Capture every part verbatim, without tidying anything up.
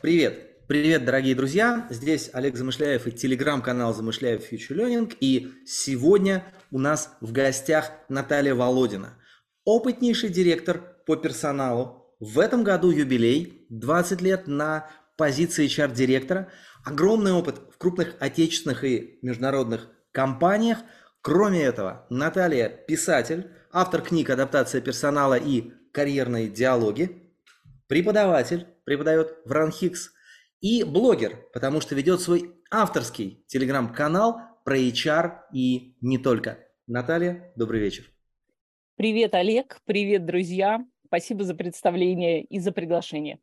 Привет! Привет, дорогие друзья! Здесь Олег Замышляев и телеграм-канал Замышляев Future Learning. И сегодня у нас в гостях Наталья Володина, опытнейший директор по персоналу. В этом году юбилей, двадцать лет на позиции эйч ар-директора, огромный опыт в крупных отечественных и международных компаниях. Кроме этого, Наталья – писатель, автор книг «Адаптация персонала» и «Карьерные диалоги», преподаватель, преподает в РАНХиГС, и блогер, потому что ведет свой авторский телеграм-канал про эйч ар и не только. Наталья, добрый вечер. Привет, Олег. Привет, друзья. Спасибо за представление и за приглашение.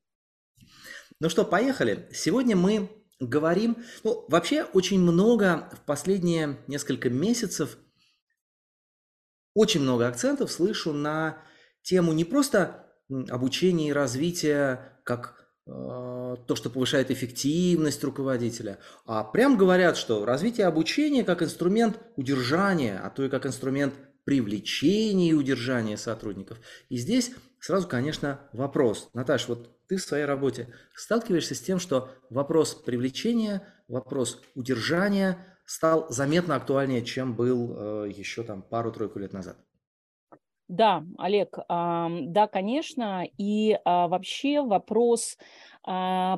Ну что, поехали. Сегодня мы говорим... Ну, вообще, очень много в последние несколько месяцев, очень много акцентов слышу на тему не просто обучения и развития, как э, то, что повышает эффективность руководителя, а прям говорят, что развитие обучения как инструмент удержания, а то и как инструмент привлечения и удержания сотрудников. И здесь сразу, конечно, вопрос. Наташ, вот ты в своей работе сталкиваешься с тем, что вопрос привлечения, вопрос удержания стал заметно актуальнее, чем был э, еще там пару-тройку лет назад. Да, Олег, э, да, конечно. И э, вообще вопрос э,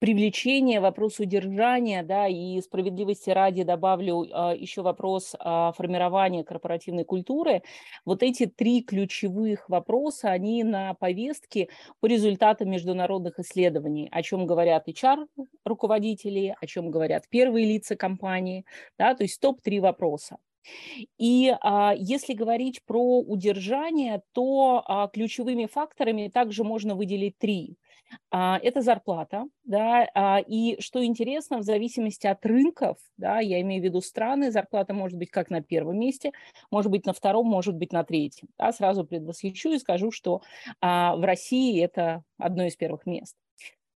привлечения, вопрос удержания, да, и справедливости ради добавлю э, еще вопрос э, формирования корпоративной культуры. Вот эти три ключевых вопроса, они на повестке по результатам международных исследований, о чем говорят эйч ар-руководители, о чем говорят первые лица компании, да, то есть топ-три вопроса. И а, если говорить про удержание, то а, ключевыми факторами также можно выделить три. А, это зарплата, да, а, и что интересно, в зависимости от рынков, да, я имею в виду страны, зарплата может быть как на первом месте, может быть на втором, может быть на третьем. Да, сразу предвосхищу и скажу, что а, в России это одно из первых мест.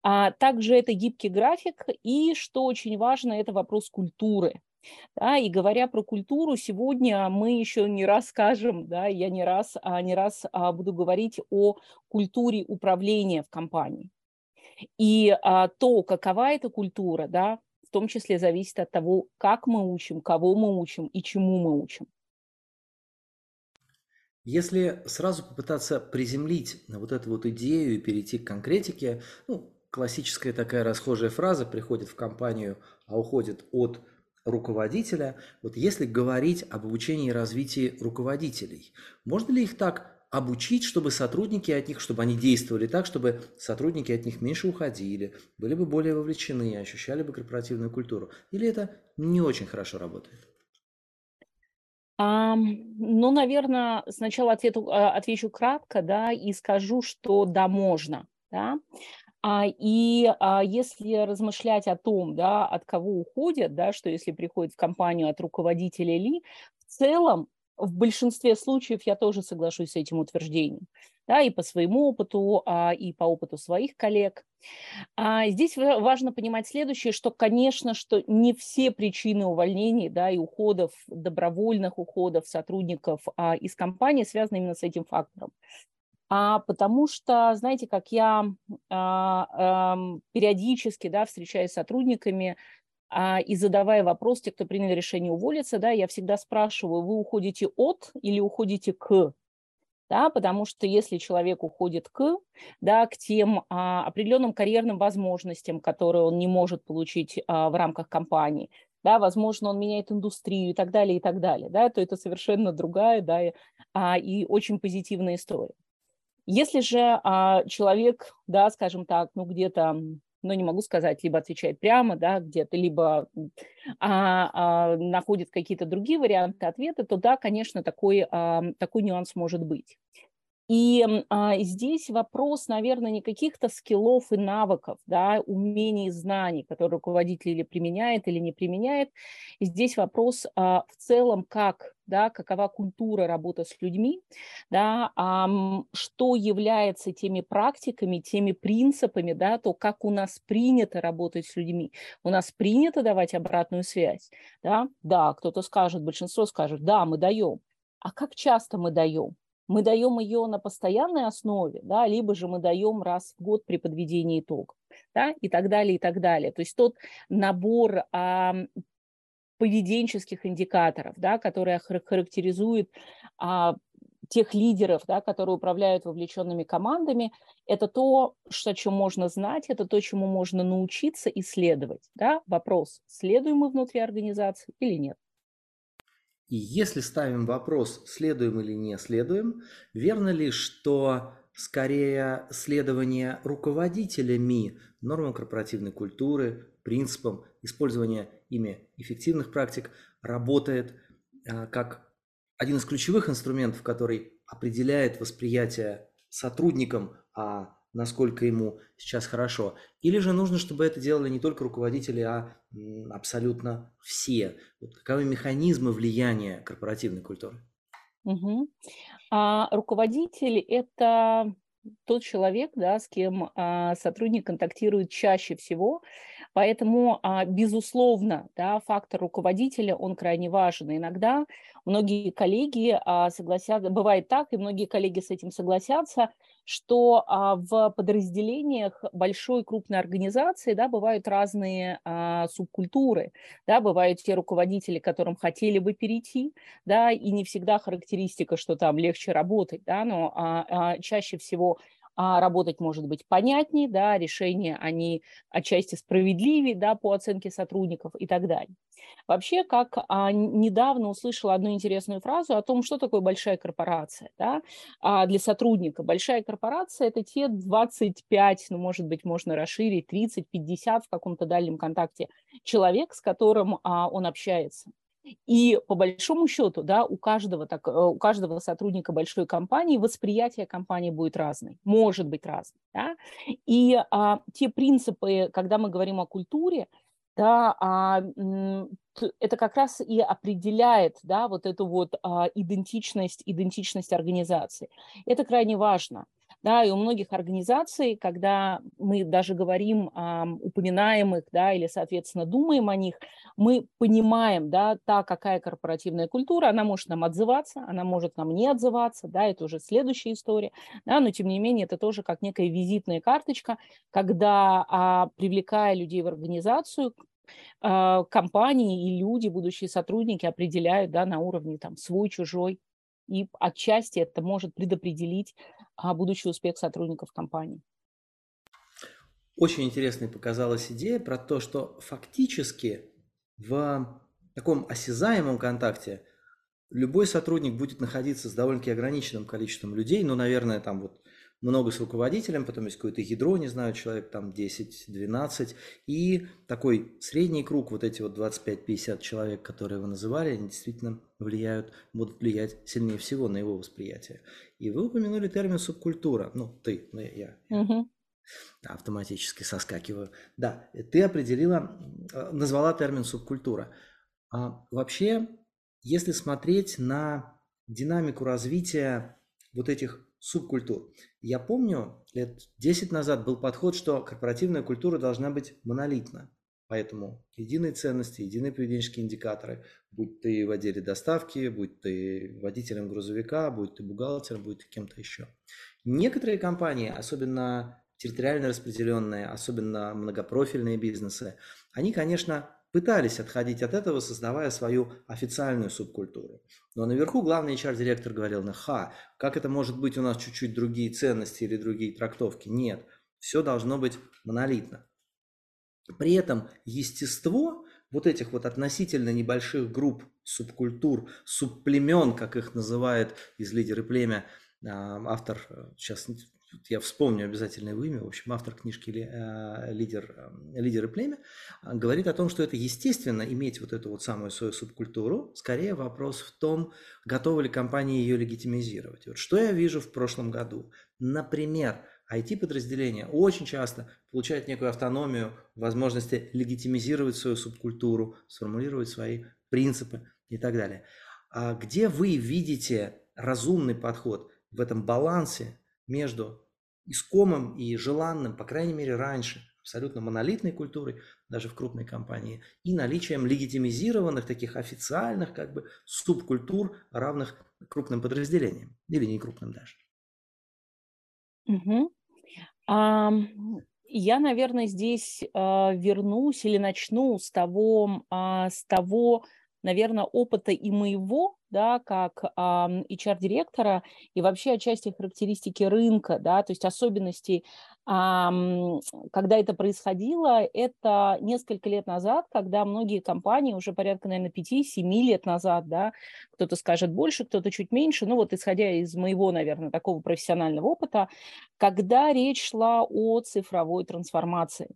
А, также это гибкий график, и что очень важно, это вопрос культуры. Да, и говоря про культуру, сегодня мы еще не раз скажем, да, я не раз, не раз буду говорить о культуре управления в компании. И то, какова эта культура, да, в том числе зависит от того, как мы учим, кого мы учим и чему мы учим. Если сразу попытаться приземлить вот эту вот идею и перейти к конкретике, ну, классическая такая расхожая фраза «приходит в компанию, а уходит от руководителя». Вот если говорить об обучении и развитии руководителей, можно ли их так обучить, чтобы сотрудники от них, чтобы они действовали так, чтобы сотрудники от них меньше уходили, были бы более вовлечены, ощущали бы корпоративную культуру? Или это не очень хорошо работает? А, ну, наверное, сначала ответу, отвечу кратко, да, и скажу, что да, можно, да. И если размышлять о том, да, от кого уходят, да, что если приходят в компанию от руководителя ли, в целом, в большинстве случаев я тоже соглашусь с этим утверждением, да, и по своему опыту, и по опыту своих коллег. Здесь важно понимать следующее, что, конечно, что не все причины увольнений, да, и уходов, добровольных уходов сотрудников из компании связаны именно с этим фактором. А потому что, знаете, как я а, а, периодически, да, встречаюсь с сотрудниками а, и задавая вопрос, те, кто принял решение уволиться, да, я всегда спрашиваю, вы уходите от или уходите к? Да, потому что если человек уходит к, да, к тем а, определенным карьерным возможностям, которые он не может получить а, в рамках компании, да, возможно, он меняет индустрию и так далее, и так далее, да, то это совершенно другая, да, и, а, и очень позитивная история. Если же а, человек, да, скажем так, ну где-то, ну не могу сказать, либо отвечает прямо, да, где-то, либо а, а, находит какие-то другие варианты ответа, то да, конечно, такой, а, такой нюанс может быть. И а, здесь вопрос, наверное, не каких-то скиллов и навыков, да, умений и знаний, которые руководитель или применяет, или не применяет. Здесь вопрос а, в целом, как, да, какова культура работы с людьми, да, а, что является теми практиками, теми принципами, да, то, как у нас принято работать с людьми. У нас принято давать обратную связь. Да, да, кто-то скажет, большинство скажет, да, мы даем. А как часто мы даем? Мы даем ее на постоянной основе, да, либо же мы даем раз в год при подведении итогов. да, и так далее, и так далее. То есть тот набор а, поведенческих индикаторов, да, которые характеризуют а, тех лидеров, да, которые управляют вовлеченными командами, это то, что, о чем можно знать, это то, чему можно научиться исследовать. Да? Вопрос, следуем мы внутри организации или нет. И если ставим вопрос, следуем или не следуем, верно ли, что скорее следование руководителями нормам корпоративной культуры, принципам, использование ими эффективных практик работает а, как один из ключевых инструментов, который определяет восприятие сотрудникам, а насколько ему сейчас хорошо. Или же нужно, чтобы это делали не только руководители, а абсолютно все. Вот каковы механизмы влияния корпоративной культуры? Угу. А руководитель – это тот человек, да, с кем а, сотрудник контактирует чаще всего. Поэтому, а, безусловно, да, фактор руководителя, он крайне важен. Иногда многие коллеги а, согласятся, бывает так, и многие коллеги с этим согласятся, что а, в подразделениях большой крупной организации, да, бывают разные а, субкультуры, да, бывают те руководители, к которым хотели бы перейти, да, и не всегда характеристика, что там легче работать, да, но а, а, чаще всего а, работать может быть понятнее, да, решения они отчасти справедливее, да, по оценке сотрудников и так далее. Вообще, как а, недавно услышала одну интересную фразу о том, что такое большая корпорация, да? а для сотрудника. Большая корпорация – это те двадцать пять, ну, может быть, можно расширить, тридцать-пятьдесят в каком-то дальнем контакте человек, с которым а, он общается. И по большому счету, да, у каждого, так, у каждого сотрудника большой компании восприятие компании будет разное, может быть разное. Да? И а, те принципы, когда мы говорим о культуре, да, а, это как раз и определяет, да, вот эту вот а, идентичность, идентичность организации. Это крайне важно. Да, и у многих организаций, когда мы даже говорим, а, упоминаем их, да, или, соответственно, думаем о них, мы понимаем, да, та, какая корпоративная культура, она может нам отзываться, она может нам не отзываться, да, это уже следующая история, да, но, тем не менее, это тоже как некая визитная карточка, когда, а, привлекая людей в организацию, а, компании и люди, будущие сотрудники, определяют, да, на уровне там свой, чужой, и отчасти это может предопределить а будущий успех сотрудников компании. Очень интересной показалась идея про то, что фактически в таком осязаемом контакте любой сотрудник будет находиться с довольно-таки ограниченным количеством людей, ну, наверное, там вот много с руководителем, потом есть какое-то ядро, не знаю, человек там десять-двенадцать, и такой средний круг, вот эти вот двадцать пять-пятьдесят человек, которые вы называли, они действительно влияют, будут влиять сильнее всего на его восприятие. И вы упомянули термин субкультура, ну, ты, ну, я, я. Угу. Автоматически соскакиваю. Да, ты определила, назвала термин субкультура. А вообще, если смотреть на динамику развития вот этих субкультур. Я помню, лет десять назад был подход, что корпоративная культура должна быть монолитна. Поэтому единые ценности, единые поведенческие индикаторы, будь ты в отделе доставки, будь ты водителем грузовика, будь ты бухгалтером, будь ты кем-то еще. Некоторые компании, особенно территориально распределенные, особенно многопрофильные бизнесы, они, конечно, пытались отходить от этого, создавая свою официальную субкультуру. Но наверху главный эйч ар-директор говорил: ну, ха, как это может быть у нас чуть-чуть другие ценности или другие трактовки? Нет, все должно быть монолитно. При этом естество вот этих вот относительно небольших групп субкультур, субплемен, как их называет из «Лидеры племя», автор, сейчас я вспомню обязательно его имя, в общем, автор книжки «Лидер, «Лидеры племя» говорит о том, что это естественно иметь вот эту вот самую свою субкультуру. Скорее вопрос в том, готовы ли компании ее легитимизировать. Вот что я вижу в прошлом году. Например, ай ти-подразделения очень часто получают некую автономию, возможности легитимизировать свою субкультуру, сформулировать свои принципы и так далее. А где вы видите разумный подход в этом балансе между искомым и желанным, по крайней мере раньше, абсолютно монолитной культурой, даже в крупной компании, и наличием легитимизированных, таких официальных как бы субкультур, равных крупным подразделениям, или не крупным даже? Угу. А, я, наверное, здесь вернусь или начну с того, с того, наверное, опыта и моего, да, как эйч ар-директора, и вообще отчасти характеристики рынка, да, то есть особенности, когда это происходило, это несколько лет назад, когда многие компании, уже порядка, наверное, пяти-семи лет назад, да, кто-то скажет больше, кто-то чуть меньше, ну вот исходя из моего, наверное, такого профессионального опыта, когда речь шла о цифровой трансформации.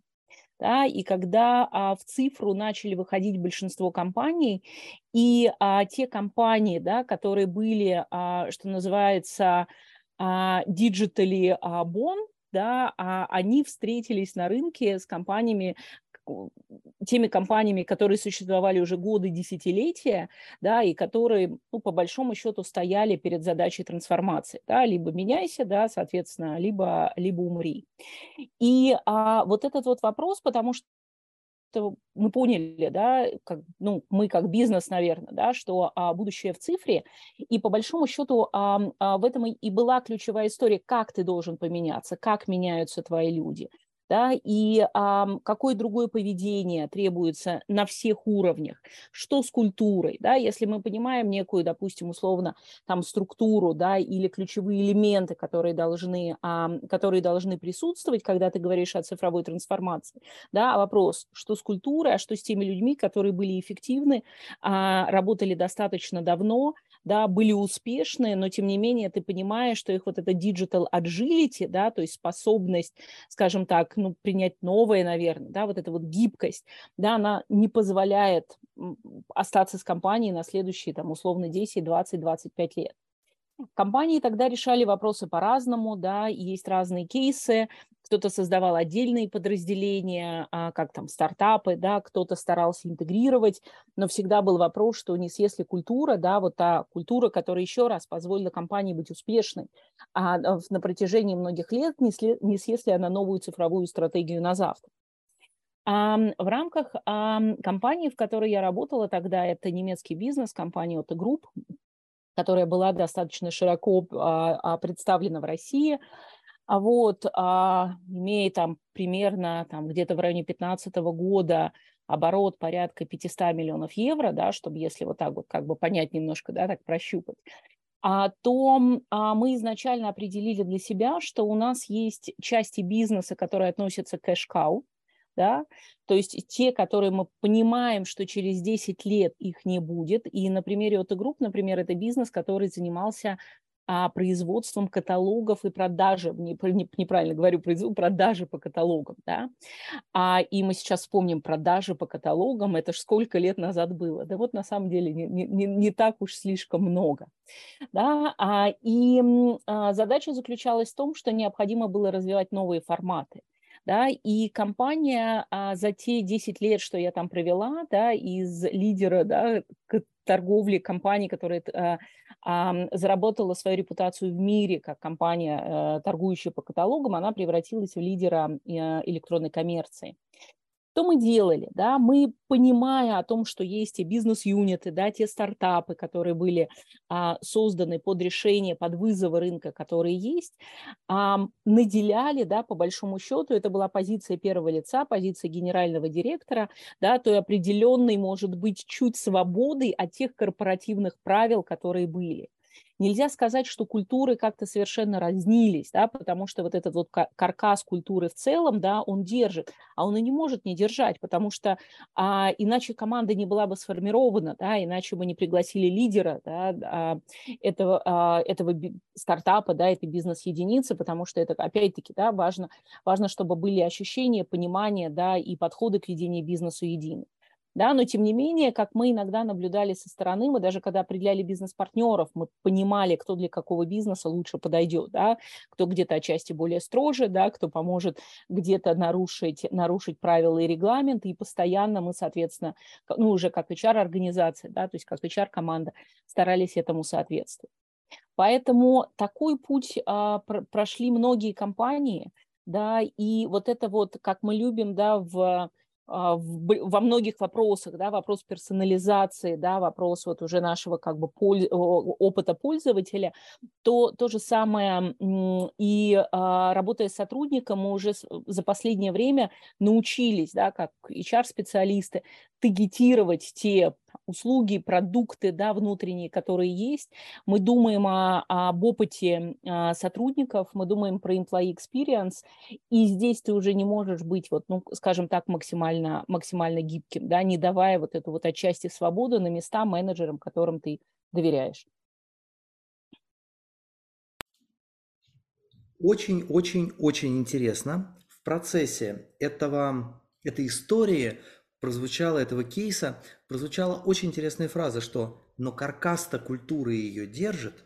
Да, и когда а, в цифру начали выходить большинство компаний, и а, те компании, да, которые были, а, что называется, а, digitally born, да, а, они встретились на рынке с компаниями, теми компаниями, которые существовали уже годы, десятилетия, да, и которые, ну, по большому счету, стояли перед задачей трансформации. Да, либо меняйся, да, соответственно, либо, либо умри. И а, вот этот вот вопрос, потому что мы поняли, да, как, ну, мы как бизнес, наверное, да, что а, будущее в цифре, и по большому счету а, а, в этом и, и была ключевая история, как ты должен поменяться, как меняются твои люди. Да, и а, какое другое поведение требуется на всех уровнях, что с культурой, да, если мы понимаем некую, допустим, условно, там, структуру, да, или ключевые элементы, которые должны, а, которые должны присутствовать, когда ты говоришь о цифровой трансформации, да, вопрос, что с культурой, а что с теми людьми, которые были эффективны, а, работали достаточно давно, да, были успешны, но, тем не менее, ты понимаешь, что их вот это digital agility, да, то есть способность, скажем так, ну, принять новое, наверное, да, вот эта вот гибкость, да, она не позволяет остаться с компанией на следующие, там, условно, десять, двадцать, двадцать пять лет. Компании тогда решали вопросы по-разному, да, есть разные кейсы, кто-то создавал отдельные подразделения, как там стартапы, да, кто-то старался интегрировать, но всегда был вопрос, что не съест ли культура, да, вот та культура, которая еще раз позволила компании быть успешной, а на протяжении многих лет не съест ли она новую цифровую стратегию на завтра. В рамках компании, в которой я работала тогда, это немецкий бизнес, компания Otto Group, которая была достаточно широко представлена в России. А вот, а, имея там примерно там, где-то в районе пятнадцатого года оборот порядка пятисот миллионов евро, да, чтобы если вот так вот как бы понять немножко, да, так прощупать, а, то а, мы изначально определили для себя, что у нас есть части бизнеса, которые относятся к кэш-кау, да, то есть те, которые мы понимаем, что через десять лет их не будет. И на примере Otto Group, например, это бизнес, который занимался производством каталогов и продажи, неправильно говорю, продажи по каталогам, да, и мы сейчас вспомним продажи по каталогам, это ж сколько лет назад было, да вот на самом деле не, не, не так уж слишком много, да, и задача заключалась в том, что необходимо было развивать новые форматы. Да, и компания а, за те десять лет, что я там провела, да, из лидера, да, к торговли компании, которая а, а, заработала свою репутацию в мире как компания, а, торгующая по каталогам, она превратилась в лидера а, электронной коммерции. Что мы делали? Да? Мы, понимая о том, что есть и бизнес-юниты, да, те стартапы, которые были а, созданы под решение, под вызовы рынка, которые есть, а, наделяли, да, по большому счету, это была позиция первого лица, позиция генерального директора, да, той определенной, может быть, чуть свободой от тех корпоративных правил, которые были. Нельзя сказать, что культуры как-то совершенно разнились, да, потому что вот этот вот каркас культуры в целом, да, он держит, а он и не может не держать, потому что а, иначе команда не была бы сформирована, да, иначе бы не пригласили лидера, да, этого, а, этого стартапа, да, этой бизнес-единицы, потому что это, опять-таки, да, важно, важно, чтобы были ощущения, понимание, да, и подходы к ведению бизнеса едины. Да, но, тем не менее, как мы иногда наблюдали со стороны, мы даже когда определяли бизнес-партнеров, мы понимали, кто для какого бизнеса лучше подойдет, да, кто где-то отчасти более строже, да, кто поможет где-то нарушить, нарушить правила и регламенты, и постоянно мы, соответственно, ну, уже как эйч ар-организация, да, то есть как эйч ар-команда старались этому соответствовать. Поэтому такой путь а, пр- прошли многие компании, да, и вот это вот, как мы любим, да, в... во многих вопросах, да, вопрос персонализации, да, вопрос вот уже нашего как бы польз... опыта пользователя, то то же самое и работая с сотрудником, мы уже за последнее время научились, да, как эйч ар-специалисты, таргетировать те услуги, продукты, да, внутренние, которые есть. Мы думаем о, об опыте сотрудников, мы думаем про employee experience, и здесь ты уже не можешь быть, вот, ну, скажем так, максимально, максимально гибким, да, не давая вот эту вот отчасти свободу на места менеджерам, которым ты доверяешь. Очень-очень-очень интересно. В процессе этого, этой истории прозвучало, этого кейса, прозвучала очень интересная фраза, что «но каркас-то культуры ее держит».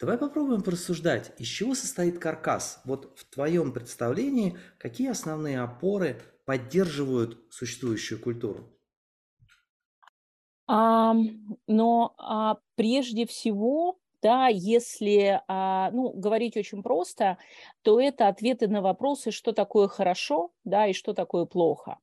Давай попробуем порассуждать, из чего состоит каркас. Вот в твоем представлении какие основные опоры поддерживают существующую культуру? А, но а, прежде всего... Да, если, ну, говорить очень просто, то это ответы на вопросы, что такое хорошо, да, и что такое плохо.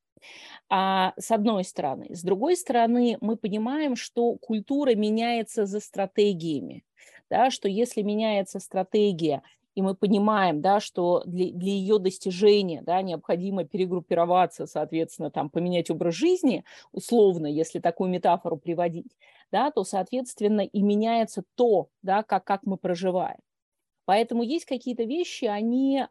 С одной стороны. С другой стороны, мы понимаем, что культура меняется за стратегиями, да, что если меняется стратегия, и мы понимаем, да, что для, для ее достижения, да, необходимо перегруппироваться, соответственно, там, поменять образ жизни, условно, если такую метафору приводить, да, то, соответственно, и меняется то, да, как, как мы проживаем. Поэтому есть какие-то вещи, они,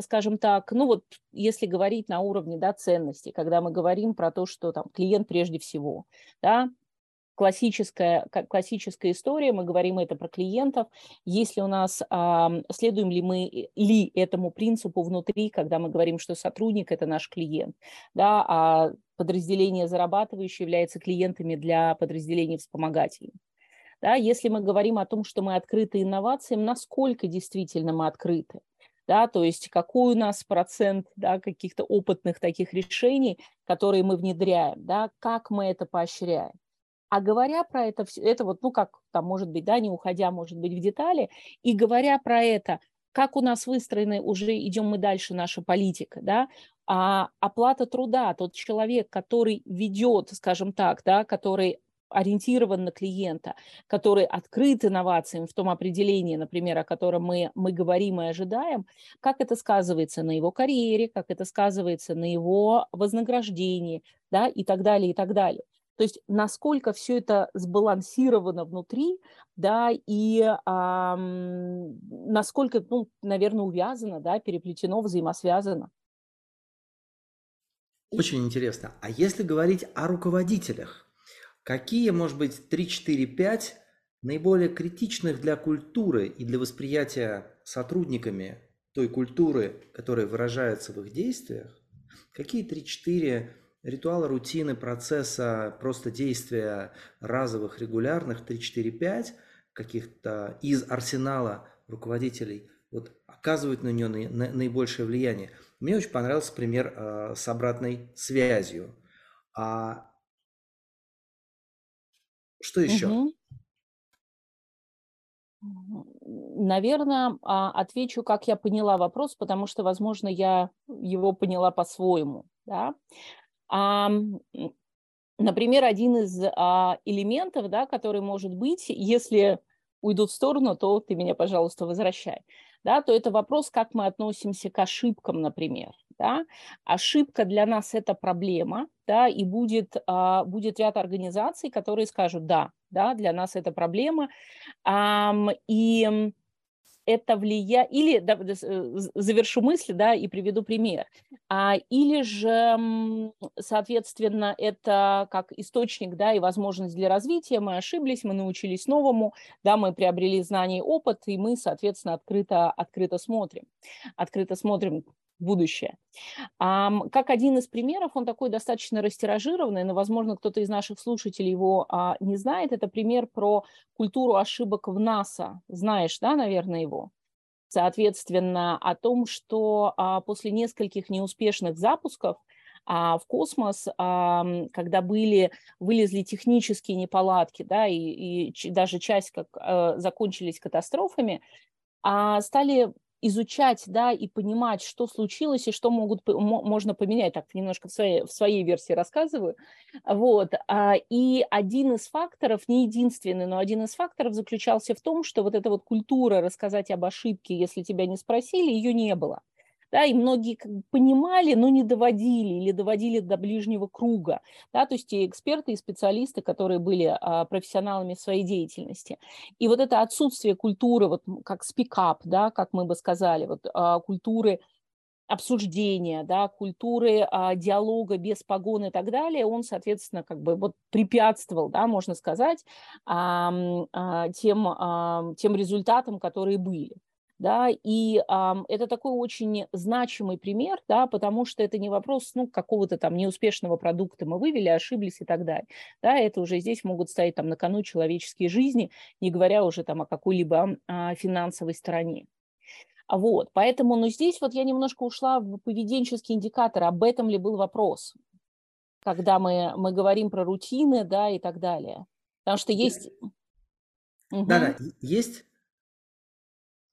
скажем так, ну вот если говорить на уровне, да, ценностей, когда мы говорим про то, что там клиент прежде всего, да, Классическая, классическая история, мы говорим это про клиентов, если у нас, следуем ли мы ли этому принципу внутри, когда мы говорим, что сотрудник – это наш клиент, да, а подразделение зарабатывающее является клиентами для подразделений вспомогателей. Да, если мы говорим о том, что мы открыты инновациям, насколько действительно мы открыты, да, то есть какой у нас процент, да, каких-то опытных таких решений, которые мы внедряем, да, как мы это поощряем. А говоря про это, это вот, ну, как там, может быть, да, не уходя, может быть, в детали, и говоря про это, как у нас выстроены, уже идем мы дальше, наша политика, да, а оплата труда, тот человек, который ведет, скажем так, да, который ориентирован на клиента, который открыт инновациям в том определении, например, о котором мы, мы говорим и ожидаем, как это сказывается на его карьере, как это сказывается на его вознаграждении, да, и так далее, и так далее. То есть насколько все это сбалансировано внутри, да, и а, насколько, ну, наверное, увязано, да, переплетено, взаимосвязано. Очень интересно. А если говорить о руководителях, какие, может быть, три-четыре-пять наиболее критичных для культуры и для восприятия сотрудниками той культуры, которая выражается в их действиях, какие три-четыре ритуалы, рутины, процесса, просто действия разовых, регулярных, три-четыре-пять каких-то из арсенала руководителей вот, оказывают на нее на, на, наибольшее влияние. Мне очень понравился пример э, с обратной связью. А... Что еще? Угу. Наверное, отвечу, как я поняла вопрос, потому что, возможно, я его поняла по-своему. Да? Например, один из элементов, да, который может быть, если уйдут в сторону, то ты меня, пожалуйста, возвращай, да, то это вопрос, как мы относимся к ошибкам, например. Да. Ошибка для нас – это проблема, да, и будет, будет ряд организаций, которые скажут, да, да, для нас это проблема, и... это влияет, или да, завершу мысль, да, и приведу пример, а, или же, соответственно, это как источник, да, и возможность для развития, мы ошиблись, мы научились новому, да, мы приобрели знания и опыт, и мы, соответственно, открыто, открыто смотрим, открыто смотрим будущее. А, как один из примеров, он такой достаточно растиражированный, но, возможно, кто-то из наших слушателей его а, не знает, это пример про культуру ошибок в НАСА. Знаешь, да, наверное, его? Соответственно, о том, что а, после нескольких неуспешных запусков а, в космос, а, когда были, вылезли технические неполадки, да, и, и даже часть как, а, закончились катастрофами, а, стали... изучать, да, и понимать, что случилось и что могут, можно поменять. Так, немножко в своей, в своей версии рассказываю. Вот. И один из факторов, не единственный, но один из факторов заключался в том, что вот эта вот культура рассказать об ошибке, если тебя не спросили, ее не было. Да, и многие как бы понимали, но не доводили или доводили до ближнего круга. Да, то есть и эксперты, и специалисты, которые были а, профессионалами в своей деятельности. И вот это отсутствие культуры, вот как спикап, да, как мы бы сказали, вот, а, культуры обсуждения, да, культуры а, диалога без погон и так далее, он, соответственно, как бы вот препятствовал, да, можно сказать, а, а, тем, а, тем результатам, которые были. Да, и э, это такой очень значимый пример, да, потому что это не вопрос, ну, какого-то там неуспешного продукта мы вывели, ошиблись и так далее. Да, это уже здесь могут стоять там на кону человеческие жизни, не говоря уже там о какой-либо э, финансовой стороне. Вот, поэтому, ну, здесь вот я немножко ушла в поведенческий индикатор, об этом ли был вопрос, когда мы, мы говорим про рутины, да, и так далее. Потому что есть... Угу. Да, да, есть...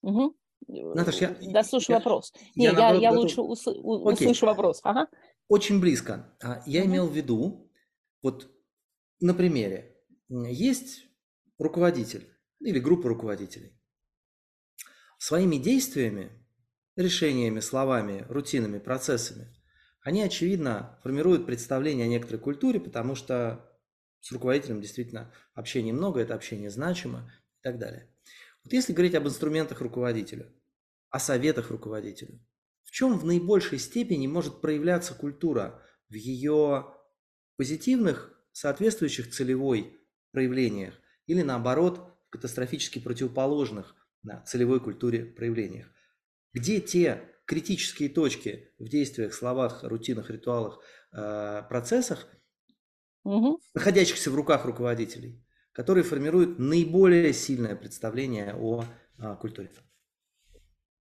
Угу. Наташ, я... Дослушай я, вопрос. Не, я, я, наоборот, я лучше усл... услышу вопрос. Ага. Очень близко. Я угу. имел в виду, вот на примере, есть руководитель или группа руководителей. Своими действиями, решениями, словами, рутинами, процессами, они, очевидно, формируют представление о некоторой культуре, потому что с руководителем действительно общения много, это общение значимо и так далее. Вот если говорить об инструментах руководителя, о советах руководителя, в чем в наибольшей степени может проявляться культура? В ее позитивных, соответствующих целевой проявлениях или, наоборот, в катастрофически противоположных на целевой культуре проявлениях? Где те критические точки в действиях, словах, рутинах, ритуалах, процессах, угу. находящихся в руках руководителей, которые формируют наиболее сильное представление о а, культуре.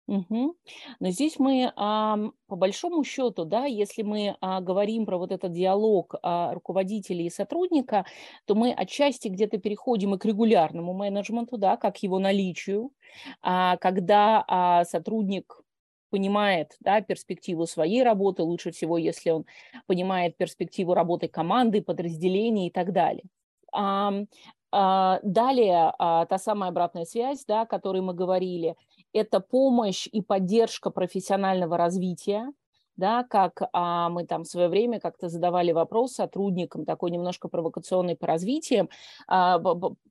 Угу. Но здесь мы, а, по большому счету, да, если мы а, говорим про вот этот диалог а, руководителя и сотрудника, то мы отчасти где-то переходим и к регулярному менеджменту, да, как к его наличию, а, когда а, сотрудник... понимает, да, перспективу своей работы, лучше всего, если он понимает перспективу работы команды, подразделений и так далее. А, а, далее а, та самая обратная связь, да, о которой мы говорили, это помощь и поддержка профессионального развития. Да, как а, мы там в свое время как-то задавали вопрос сотрудникам, такой немножко провокационный по развитию, а,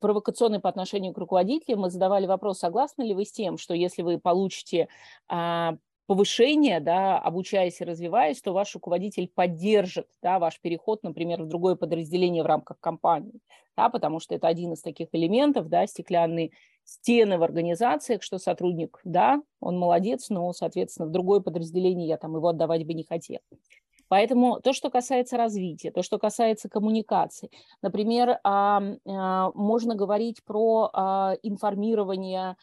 провокационный по отношению к руководителям, мы задавали вопрос, согласны ли вы с тем, что если вы получите а, повышение, да, обучаясь и развиваясь, то ваш руководитель поддержит, да, ваш переход, например, в другое подразделение в рамках компании, да, потому что это один из таких элементов, да, стеклянные стены в организациях, что сотрудник, да, он молодец, но, соответственно, в другое подразделение я там его отдавать бы не хотела. Поэтому то, что касается развития, то, что касается коммуникаций, например, можно говорить про информирование,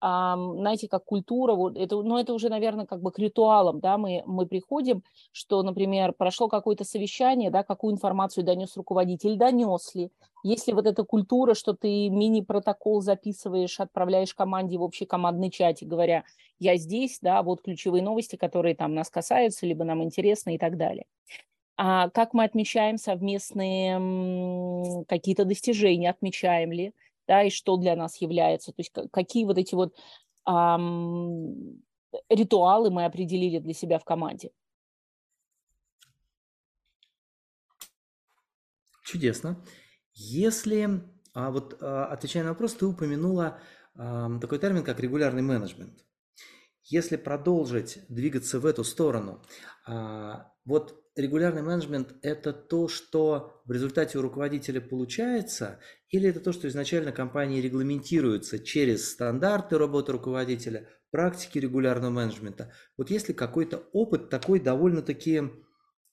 знаете, как культура, вот это, но это уже, наверное, как бы к ритуалам, да, мы, мы приходим, что, например, прошло какое-то совещание, да, какую информацию донес руководитель, донес ли, есть ли вот эта культура, что ты мини-протокол записываешь, отправляешь команде в общий командный чате, говоря, я здесь, да, вот ключевые новости, которые там нас касаются, либо нам интересны и так далее. А как мы отмечаем совместные какие-то достижения, отмечаем ли? Да, и что для нас является, то есть какие вот эти вот эм, ритуалы мы определили для себя в команде. Чудесно. Если, а вот отвечая на вопрос, ты упомянула э, такой термин, как регулярный менеджмент. Если продолжить двигаться в эту сторону, э, вот регулярный менеджмент – это то, что в результате у руководителя получается, или это то, что изначально компании регламентируется через стандарты работы руководителя, практики регулярного менеджмента? Вот есть ли какой-то опыт такой довольно-таки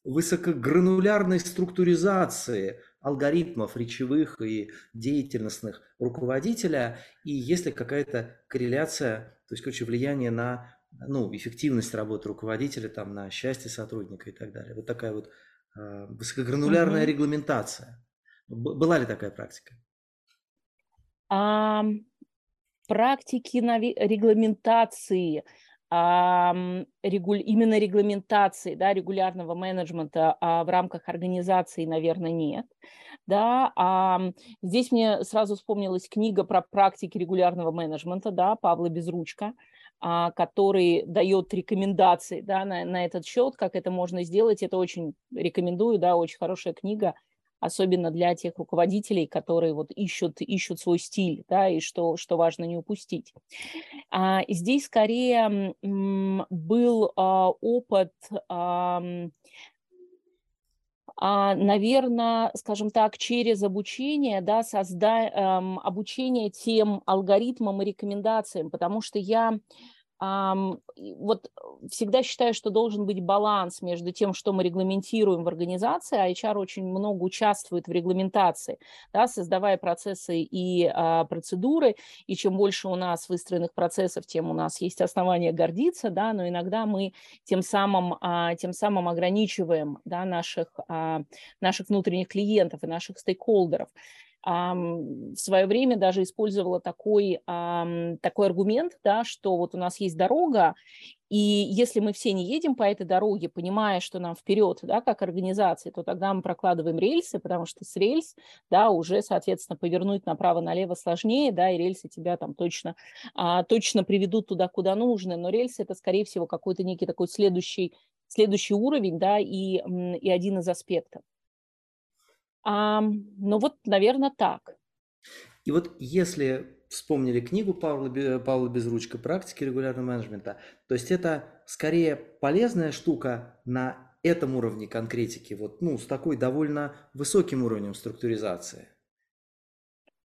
высокогранулярной структуризации алгоритмов речевых и деятельностных руководителя, и есть ли какая-то корреляция, то есть, короче, влияние на… ну, эффективность работы руководителя, там, на счастье сотрудника и так далее. Вот такая вот э, высокогранулярная mm-hmm. регламентация. Б- была ли такая практика? А, практики нави- регламентации именно регламентации, да, регулярного менеджмента в рамках организации, наверное, нет. Да. Здесь мне сразу вспомнилась книга про практики регулярного менеджмента, да, Павла Безручко, который дает рекомендации, да, на, на этот счет, как это можно сделать. Это очень рекомендую, да, очень хорошая книга, особенно для тех руководителей, которые вот ищут, ищут свой стиль, да, и что, что важно не упустить. А, здесь скорее м, был а, опыт, а, а, наверное, скажем так, через обучение, да, созда... а, обучение тем алгоритмам и рекомендациям, потому что я... Вот всегда считаю, что должен быть баланс между тем, что мы регламентируем в организации, а эйч ар очень много участвует в регламентации, да, создавая процессы и а, процедуры, и чем больше у нас выстроенных процессов, тем у нас есть основания гордиться, да, но иногда мы тем самым, а, тем самым ограничиваем, да, наших, а, наших внутренних клиентов и наших стейкхолдеров. В свое время даже использовала такой, такой аргумент, да, что вот у нас есть дорога, и если мы все не едем по этой дороге, понимая, что нам вперед, да, как организации, то тогда мы прокладываем рельсы, потому что с рельс, да, уже, соответственно, повернуть направо-налево сложнее, да, и рельсы тебя там точно, точно приведут туда, куда нужно, но рельсы – это, скорее всего, какой-то некий такой следующий, следующий уровень, да, и, и один из аспектов. А, ну вот, наверное, так. И вот если вспомнили книгу Павла, Павла Безручко «Практики регулярного менеджмента», то есть это скорее полезная штука на этом уровне конкретики, вот, ну, с такой довольно высоким уровнем структуризации.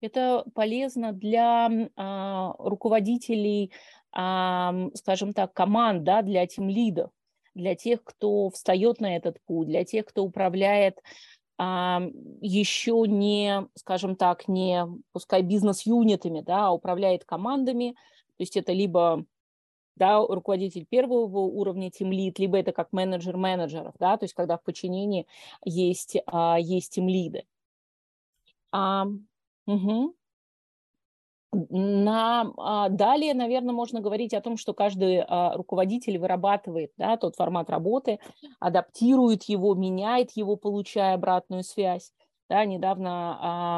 Это полезно для а, руководителей, а, скажем так, команд, да, для тимлидов, для тех, кто встает на этот путь, для тех, кто управляет еще не, скажем так, не, пускай бизнес-юнитами, да, а управляет командами, то есть это либо, да, руководитель первого уровня тимлид, либо это как менеджер менеджеров, да, то есть когда в подчинении есть, есть тимлиды. А, угу. На, далее, наверное, можно говорить о том, что каждый руководитель вырабатывает, да, тот формат работы, адаптирует его, меняет его, получая обратную связь. Да, недавно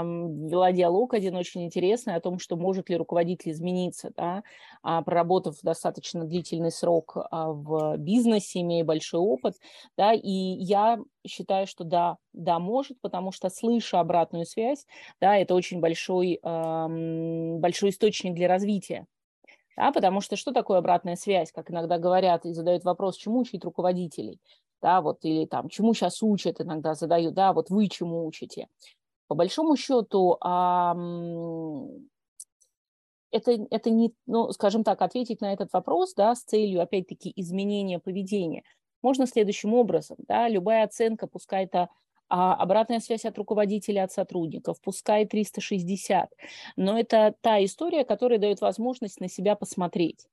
э, вела диалог один очень интересный о том, что может ли руководитель измениться, да, проработав достаточно длительный срок в бизнесе, имея большой опыт. Да, и я считаю, что да, да, может, потому что, слыша обратную связь, да, это очень большой, э, большой источник для развития. Да, потому что что такое обратная связь? Как иногда говорят и задают вопрос, чему учить руководителей? Да, вот, или там, чему сейчас учат, иногда задают, да, вот вы чему учите. По большому счету, а, это, это не, ну, скажем так, ответить на этот вопрос, да, с целью, опять-таки, изменения поведения. Можно следующим образом, да, любая оценка, пускай это а, обратная связь от руководителя, от сотрудников, пускай триста шестьдесят, но это та история, которая дает возможность на себя посмотреть.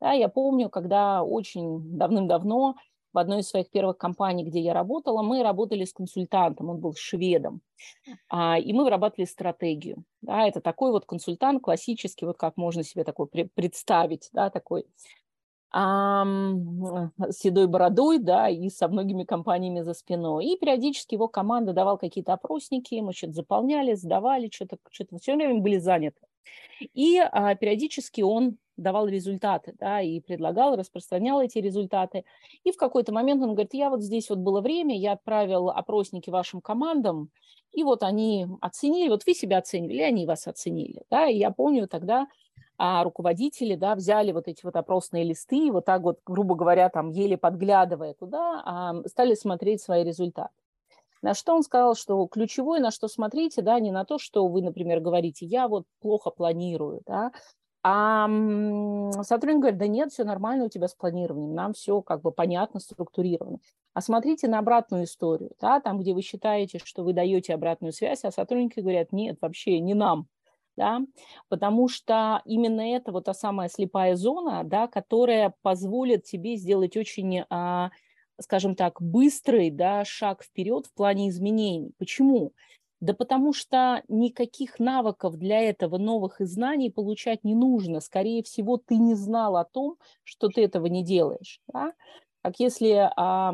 Да, я помню, когда очень давным-давно в одной из своих первых компаний, где я работала, мы работали с консультантом, он был шведом, и мы вырабатывали стратегию. Да, это такой вот консультант классический, вот как можно себе такой представить, да, такой с седой бородой, да, и со многими компаниями за спиной. И периодически его команда давала какие-то опросники, мы что-то заполняли, сдавали, что-то, что-то все время были заняты. И а, периодически он давал результаты, да, и предлагал, распространял эти результаты. И в какой-то момент он говорит, я вот здесь вот было время, я отправил опросники вашим командам, и вот они оценили, вот вы себя оценили, они вас оценили. Да. И я помню тогда а, руководители, да, взяли вот эти вот опросные листы, и вот так вот, грубо говоря, там еле подглядывая туда, а, стали смотреть свои результаты. На что он сказал, что ключевое, на что смотрите, да, не на то, что вы, например, говорите, я вот плохо планирую, да, а сотрудник говорит, да нет, все нормально у тебя с планированием, нам все как бы понятно, структурировано. А смотрите на обратную историю, да, там, где вы считаете, что вы даете обратную связь, а сотрудники говорят, нет, вообще не нам, да, потому что именно это вот та самая слепая зона, да, которая позволит тебе сделать очень... скажем так, быстрый, да, шаг вперед в плане изменений. Почему? Да потому что никаких навыков для этого, новых и знаний получать не нужно. Скорее всего, ты не знал о том, что ты этого не делаешь. Да? Как если а,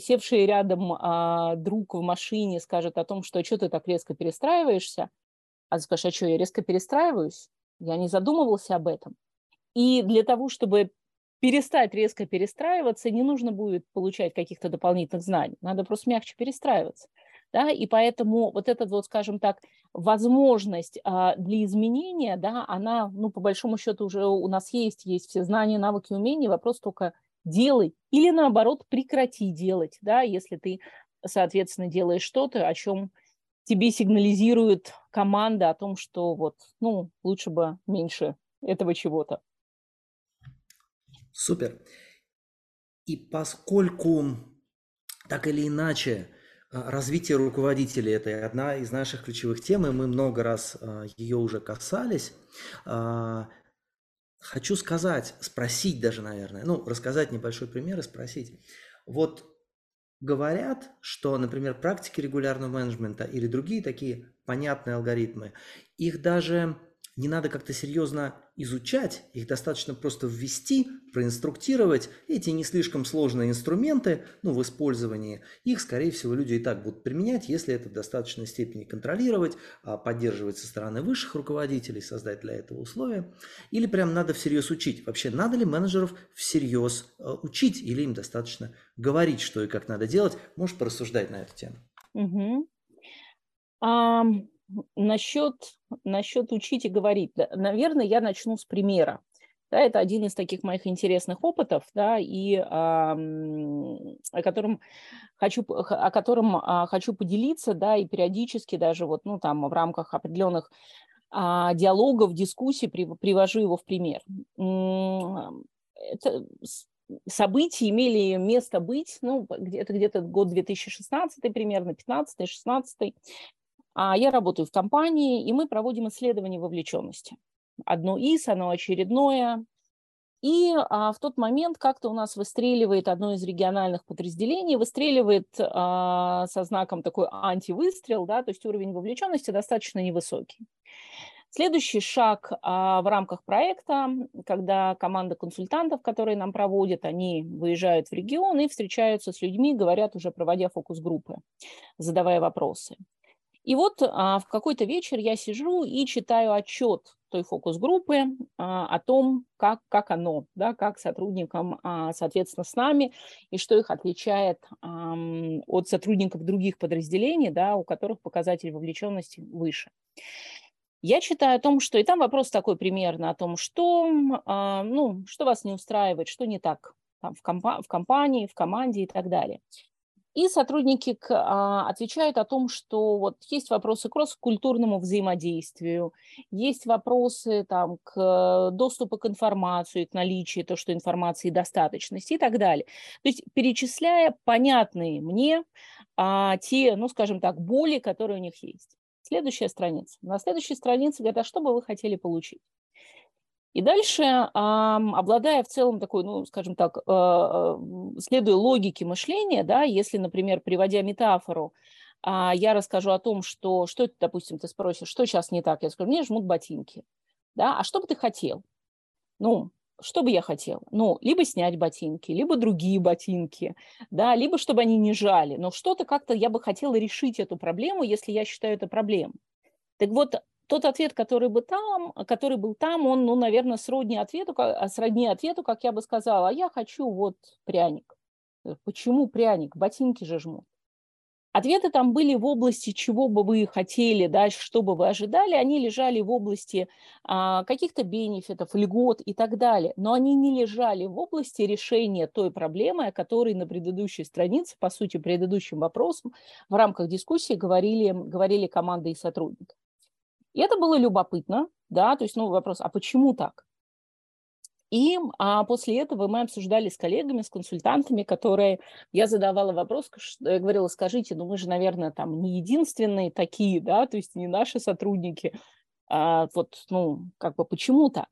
севший рядом а, друг в машине скажет о том, что «что ты так резко перестраиваешься?», а ты скажешь: «А что, я резко перестраиваюсь? Я не задумывался об этом». И для того, чтобы перестать резко перестраиваться, не нужно будет получать каких-то дополнительных знаний. Надо просто мягче перестраиваться. Да? И поэтому вот эта, вот, скажем так, возможность а, для изменения, да, она, ну, по большому счету, уже у нас есть, есть все знания, навыки, умения, вопрос только: делай или, наоборот, прекрати делать, да, если ты, соответственно, делаешь что-то, о чем тебе сигнализирует команда о том, что вот, ну, лучше бы меньше этого чего-то. Супер. И поскольку так или иначе развитие руководителей – это одна из наших ключевых тем, и мы много раз ее уже касались, хочу сказать, спросить даже, наверное, ну, рассказать небольшой пример и спросить. Вот говорят, что, например, практики регулярного менеджмента или другие такие понятные алгоритмы, их даже не надо как-то серьезно изучать, их достаточно просто ввести, проинструктировать. Эти не слишком сложные инструменты, ну, в использовании, их, скорее всего, люди и так будут применять, если это в достаточной степени контролировать, поддерживать со стороны высших руководителей, создать для этого условия. Или прям надо всерьез учить. Вообще, надо ли менеджеров всерьез учить, или им достаточно говорить, что и как надо делать? Можешь порассуждать на эту тему? Угу. А... Насчет, насчет учить и говорить. Наверное, я начну с примера. Да, это один из таких моих интересных опытов, да, и, а, о котором хочу, о котором, а, хочу поделиться, да, и периодически даже вот, ну, там, в рамках определенных а, диалогов, дискуссий при, привожу его в пример. Это события имели место быть, ну, это где-то год две тысячи шестнадцатый примерно, пятнадцатый шестнадцатый. Я работаю в компании, и мы проводим исследование вовлеченности. Одно из, оно очередное. И а, в тот момент как-то у нас выстреливает одно из региональных подразделений, выстреливает а, со знаком такой антивыстрел, да, то есть уровень вовлеченности достаточно невысокий. Следующий шаг а, в рамках проекта, когда команда консультантов, которые нам проводят, они выезжают в регион и встречаются с людьми, говорят, уже проводя фокус-группы, задавая вопросы. И вот а, в какой-то вечер я сижу и читаю отчет той фокус-группы а, о том, как, как оно, да, как сотрудникам, а, соответственно, с нами, и что их отличает а, от сотрудников других подразделений, да, у которых показатель вовлеченности выше. Я читаю о том, что... И там вопрос такой примерно о том, что, а, ну, что вас не устраивает, что не так там, в, компа- в компании, в команде и так далее. И сотрудники отвечают о том, что вот есть вопросы к кросс-культурному взаимодействию, есть вопросы там, к доступу к информации, к наличию, то, что информации достаточности и так далее. То есть перечисляя понятные мне а, те, ну, скажем так, боли, которые у них есть. Следующая страница. На следующей странице говорят: а что бы вы хотели получить? И дальше, обладая в целом такой, ну, скажем так, следуя логике мышления, да, если, например, приводя метафору, я расскажу о том, что, что, допустим, ты спросишь, что сейчас не так, я скажу: мне жмут ботинки, да, а что бы ты хотел? Ну, что бы я хотела? Ну, либо снять ботинки, либо другие ботинки, да, либо чтобы они не жали, но что-то как-то я бы хотела решить эту проблему, если я считаю это проблемой. Так вот, тот ответ, который, бы там, который был там, он, ну, наверное, сродни ответу, сродни ответу, как я бы сказала: а я хочу вот пряник. Почему пряник? Ботинки же жмут. Ответы там были в области, чего бы вы хотели, да, что бы вы ожидали, они лежали в области а, каких-то бенефитов, льгот и так далее, но они не лежали в области решения той проблемы, о которой на предыдущей странице, по сути, предыдущим вопросом в рамках дискуссии говорили, говорили команда и сотрудники. И это было любопытно, да, то есть, ну, вопрос, а почему так? И а после этого мы обсуждали с коллегами, с консультантами, которые, я задавала вопрос, я говорила: скажите, ну, мы же, наверное, там не единственные такие, да, то есть не наши сотрудники, а вот, ну, как бы почему так?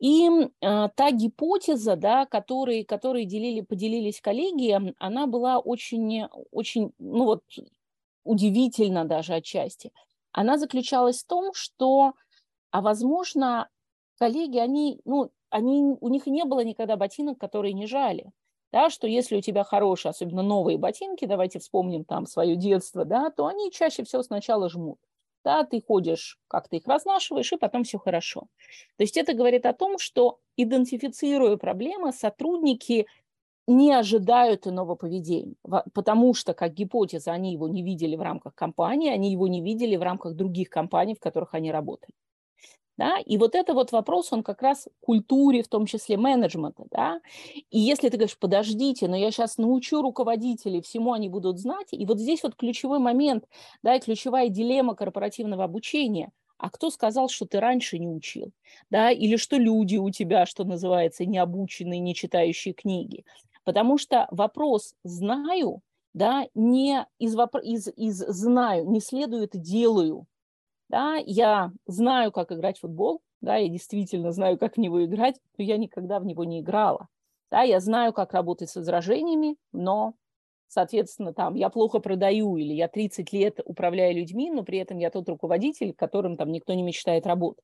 И а, та гипотеза, да, которой, которой делили, поделились коллеги, она была очень, очень, ну, вот, удивительно даже отчасти, она заключалась в том, что, а возможно, коллеги, они, ну, они, у них не было никогда ботинок, которые не жали. Да, что если у тебя хорошие, особенно новые ботинки, давайте вспомним там свое детство, да, то они чаще всего сначала жмут. Да, ты ходишь, как-то их разнашиваешь, и потом все хорошо. То есть это говорит о том, что, идентифицируя проблемы, сотрудники не ожидают иного поведения, потому что, как гипотеза, они его не видели в рамках компании, они его не видели в рамках других компаний, в которых они работали. Да? И вот это вот вопрос, он как раз в культуре, в том числе менеджмента. Да? И если ты говоришь, подождите, но я сейчас научу руководителей, всему они будут знать. И вот здесь вот ключевой момент, да, и ключевая дилемма корпоративного обучения. А кто сказал, что ты раньше не учил? Да? Или что люди у тебя, что называется, не обученные, не читающие книги? Потому что вопрос «знаю», да, не из, из, из «знаю» не следует «делаю». Да, я знаю, как играть в футбол, да, я действительно знаю, как в него играть, но я никогда в него не играла. Да, я знаю, как работать с возражениями, но, соответственно, там я плохо продаю или я тридцать лет управляю людьми, но при этом я тот руководитель, которым там никто не мечтает работать.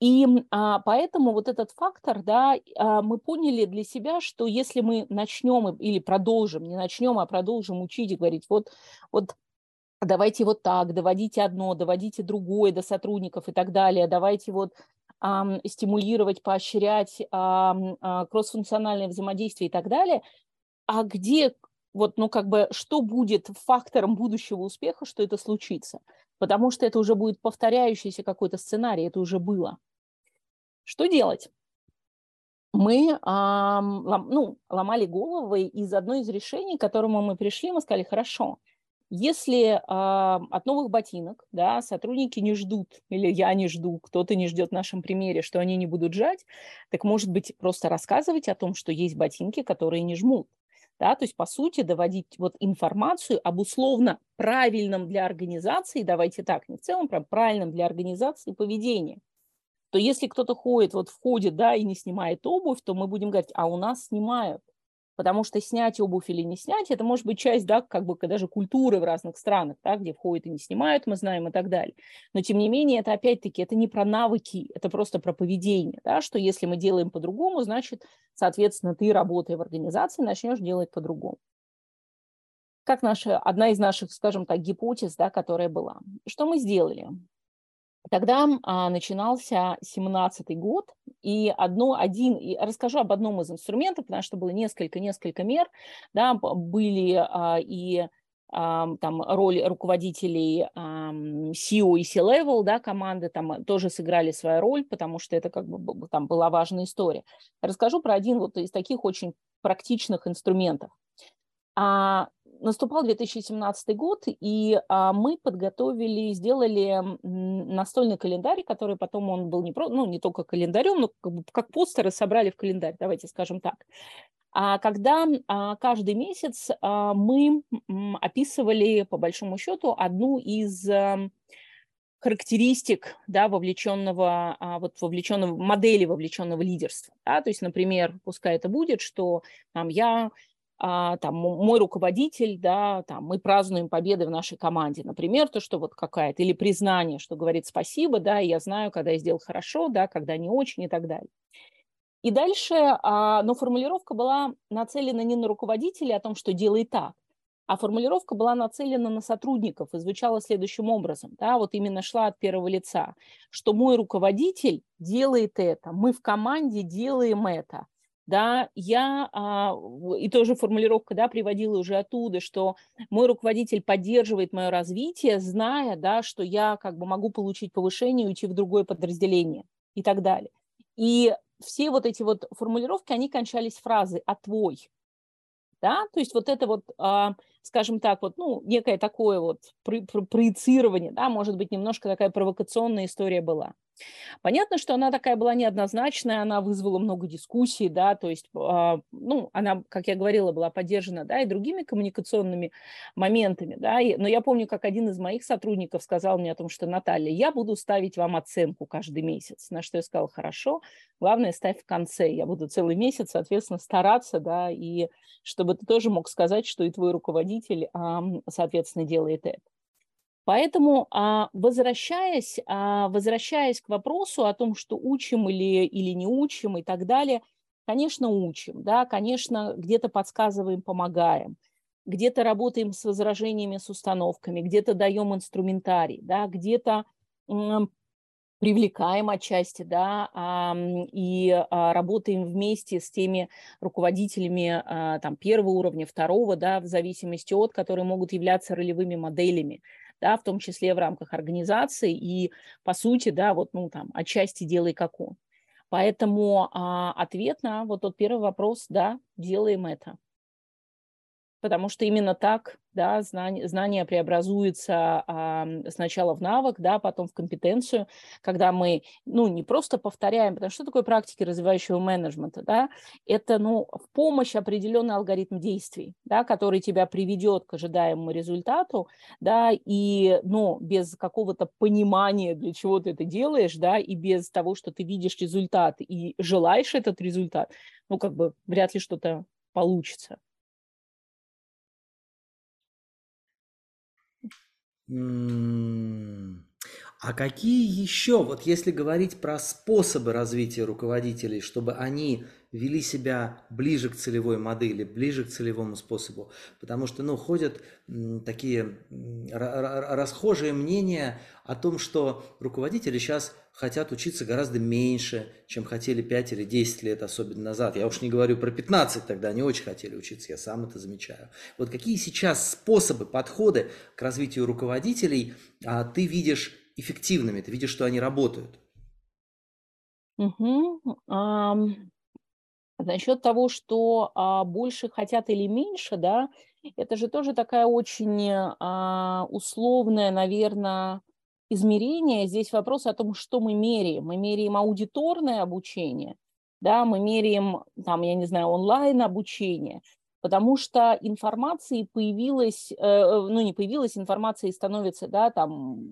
И а, поэтому вот этот фактор, да, а, мы поняли для себя, что если мы начнем или продолжим, не начнем, а продолжим учить и говорить, вот, вот, давайте вот так, доводите одно, доводите другое до сотрудников и так далее, давайте вот а, стимулировать, поощрять а, а, кроссфункциональное взаимодействие и так далее. А где, вот, ну, как бы, что будет фактором будущего успеха, что это случится? Потому что это уже будет повторяющийся какой-то сценарий, это уже было. Что делать? Мы а, лом, ну, ломали головы, и из одной из решений, к которому мы пришли, мы сказали, хорошо, если э, от новых ботинок, да, сотрудники не ждут, или я не жду, кто-то не ждет в нашем примере, что они не будут жать, так, может быть, просто рассказывать о том, что есть ботинки, которые не жмут. Да? То есть, по сути, доводить вот информацию об условно правильном для организации, давайте так, не в целом, прям правильном для организации поведении. То если кто-то ходит, вот входит, да, и не снимает обувь, то мы будем говорить, а у нас снимают. Потому что снять обувь или не снять, это может быть часть, да, как бы даже культуры в разных странах, да, где входят и не снимают, мы знаем и так далее. Но тем не менее, это опять-таки, это не про навыки, это просто про поведение, да, что если мы делаем по-другому, значит, соответственно, ты, работая в организации, начнешь делать по-другому. Как наша, одна из наших, скажем так, гипотез, да, которая была. Что мы сделали? Тогда а, начинался семнадцатый год, и, одно, один, и расскажу об одном из инструментов, потому что было несколько-несколько мер, да, были а, и а, там роли руководителей а, си и о и си левел, да, команды там тоже сыграли свою роль, потому что это как бы там была важная история. Расскажу про один вот из таких очень практичных инструментов. А, Наступал две тысячи семнадцатый год, и а, мы подготовили, сделали настольный календарь, который потом он был не, про, ну, не только календарем, но как, бы, как постеры собрали в календарь, давайте скажем так. А, когда а, каждый месяц а, мы м, описывали, по большому счету, одну из а, характеристик, да, вовлеченного, а, вот, вовлеченного, модели вовлеченного лидерства. Да? То есть, например, пускай это будет, что там, я... А, там, мой руководитель, да, там, мы празднуем победы в нашей команде, например, то, что вот какая-то, или признание, что говорит спасибо, да, и я знаю, когда я сделал хорошо, да, когда не очень и так далее. И дальше, а, но формулировка была нацелена не на руководителя о том, что делай так, а формулировка была нацелена на сотрудников и звучала следующим образом, да, вот именно шла от первого лица, что мой руководитель делает это, мы в команде делаем это. Да, я, а, и тоже формулировка, да, приводила уже оттуда, что мой руководитель поддерживает мое развитие, зная, да, что я как бы могу получить повышение и уйти в другое подразделение и так далее. И все вот эти вот формулировки, они кончались фразой «а твой». Да? То есть вот это вот, а, скажем так, вот, ну, некое такое вот проецирование, да, может быть, немножко такая провокационная история была. Понятно, что она такая была неоднозначная, она вызвала много дискуссий, да, то есть, ну, она, как я говорила, была поддержана, да, и другими коммуникационными моментами, да, и, но я помню, как один из моих сотрудников сказал мне о том, что, Наталья, я буду ставить вам оценку каждый месяц, на что я сказала, хорошо, главное, ставь в конце, я буду целый месяц, соответственно, стараться, да, и чтобы ты тоже мог сказать, что и твой руководитель руководитель, соответственно, делает это. Поэтому, возвращаясь, возвращаясь к вопросу о том, что учим или, или не учим и так далее, конечно, учим, да, конечно, где-то подсказываем, помогаем, где-то работаем с возражениями, с установками, где-то даем инструментарий, да, где-то привлекаем отчасти, да, и работаем вместе с теми руководителями там, первого уровня, второго, да, в зависимости от, которые могут являться ролевыми моделями, да, в том числе в рамках организации и, по сути, да, вот, ну, там, отчасти делай как он. Поэтому ответ на вот тот первый вопрос, да, делаем это. Потому что именно так, да, знание, знание преобразуется а, сначала в навык, да, потом в компетенцию, когда мы, ну, не просто повторяем, потому что такое практики развивающего менеджмента, да, это, ну, в помощь определенный алгоритм действий, да, который тебя приведет к ожидаемому результату, да, и, ну, без какого-то понимания, для чего ты это делаешь, да, и без того, что ты видишь результат и желаешь этот результат, ну, как бы вряд ли что-то получится. А какие еще, вот если говорить про способы развития руководителей, чтобы они вели себя ближе к целевой модели, ближе к целевому способу? Потому что, ну, ходят такие расхожие мнения о том, что руководители сейчас хотят учиться гораздо меньше, чем хотели пять или десять лет, особенно назад. Я уж не говорю про пятнадцать, тогда они очень хотели учиться, я сам это замечаю. Вот какие сейчас способы, подходы к развитию руководителей ты видишь эффективными, ты видишь, что они работают? Угу. А, насчет того, что а, больше хотят или меньше, да, это же тоже такая очень а, условная, наверное, измерение. Здесь вопрос о том, что мы меряем. Мы меряем аудиторное обучение, да, мы меряем, там, я не знаю, онлайн обучение, потому что информации появилась, ну, не появилась, информация становится, да, там,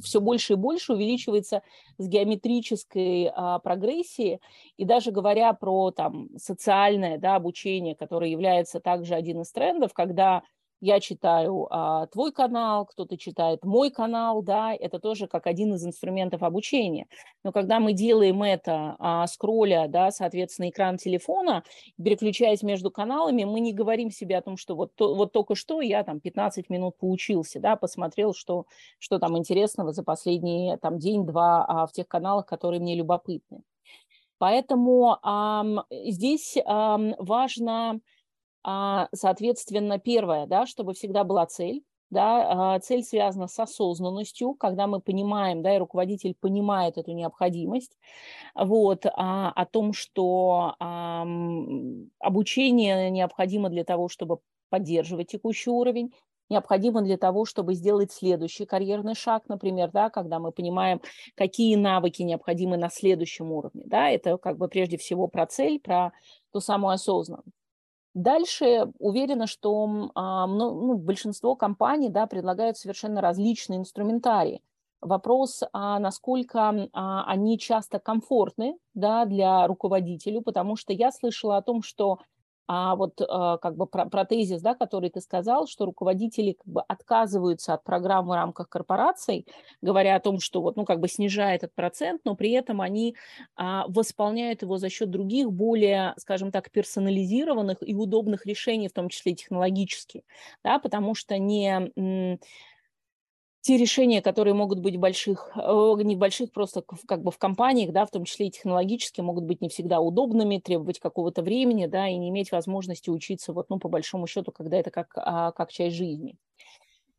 все больше и больше увеличивается с геометрической а, прогрессии, и даже говоря про, там, социальное, да, обучение, которое является также одним из трендов, когда я читаю а, твой канал, кто-то читает мой канал, да, это тоже как один из инструментов обучения. Но когда мы делаем это, а, скролля, да, соответственно, экран телефона, переключаясь между каналами, мы не говорим себе о том, что вот, то, вот только что я там пятнадцать минут поучился, да, посмотрел, что, что там интересного за последний там день-два а, в тех каналах, которые мне любопытны. Поэтому а, здесь а, важно... Соответственно, первое, да, чтобы всегда была цель. Да, цель связана с осознанностью, когда мы понимаем, да, и руководитель понимает эту необходимость, вот, а, о том, что а, обучение необходимо для того, чтобы поддерживать текущий уровень, необходимо для того, чтобы сделать следующий карьерный шаг, например, да, когда мы понимаем, какие навыки необходимы на следующем уровне. Да, это как бы прежде всего про цель, про ту самую осознанность. Дальше уверена, что ну, большинство компаний, да, предлагают совершенно различные инструментарии. Вопрос, насколько они часто комфортны, да, для руководителя, потому что я слышала о том, что вот как бы про, про тезис, да, который ты сказал, что руководители как бы отказываются от программ в рамках корпораций, говоря о том, что вот, ну, как бы снижая этот процент, но при этом они а, восполняют его за счет других, более, скажем так, персонализированных и удобных решений, в том числе технологически, да, потому что не... Те решения, которые могут быть в больших, не в больших, просто как бы в компаниях, да, в том числе и технологически, могут быть не всегда удобными, требовать какого-то времени, да, и не иметь возможности учиться, вот, ну, по большому счету, когда это как, как часть жизни.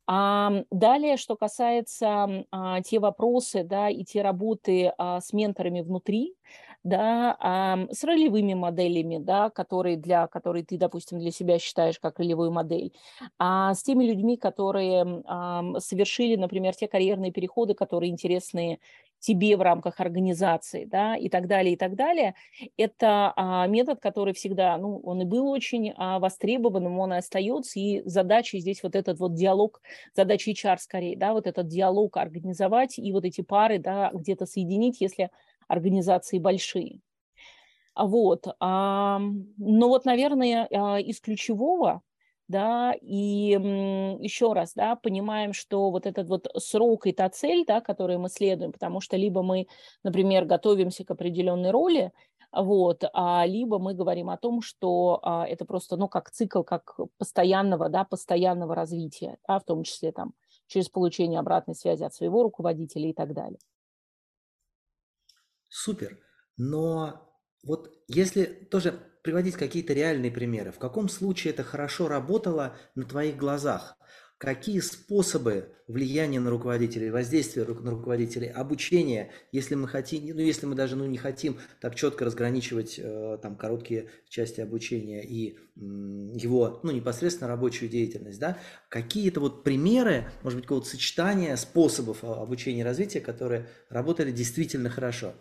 А далее, что касается а, те вопросы, да, и те работы а, с менторами внутри, да, а, с ролевыми моделями, да, которые, для, которые ты, допустим, для себя считаешь как ролевую модель, а, с теми людьми, которые а, совершили, например, те карьерные переходы, которые интересны тебе в рамках организации, да, и так далее, и так далее. Это а, метод, который всегда, ну, он и был очень а, востребованным, он и остается, и задача здесь вот этот вот диалог, задача эйч ар скорее, да, вот этот диалог организовать и вот эти пары, да, где-то соединить, если организации большие. Вот, а, но вот, наверное, из ключевого, да, и еще раз, да, понимаем, что вот этот вот срок и та цель, да, которую мы следуем, потому что либо мы, например, готовимся к определенной роли, вот, а либо мы говорим о том, что а, это просто, ну, как цикл, как постоянного, да, постоянного развития, да, в том числе там через получение обратной связи от своего руководителя и так далее. Супер, но вот если тоже приводить какие-то реальные примеры, в каком случае это хорошо работало на твоих глазах? Какие способы влияния на руководителей, воздействия на руководителей, обучения, если мы хотим, ну, если мы даже ну, не хотим так четко разграничивать э, там, короткие части обучения и м, его ну, непосредственно рабочую деятельность, да? Какие-то вот примеры, может быть, какого-то сочетания способов обучения и развития, которые работали действительно хорошо?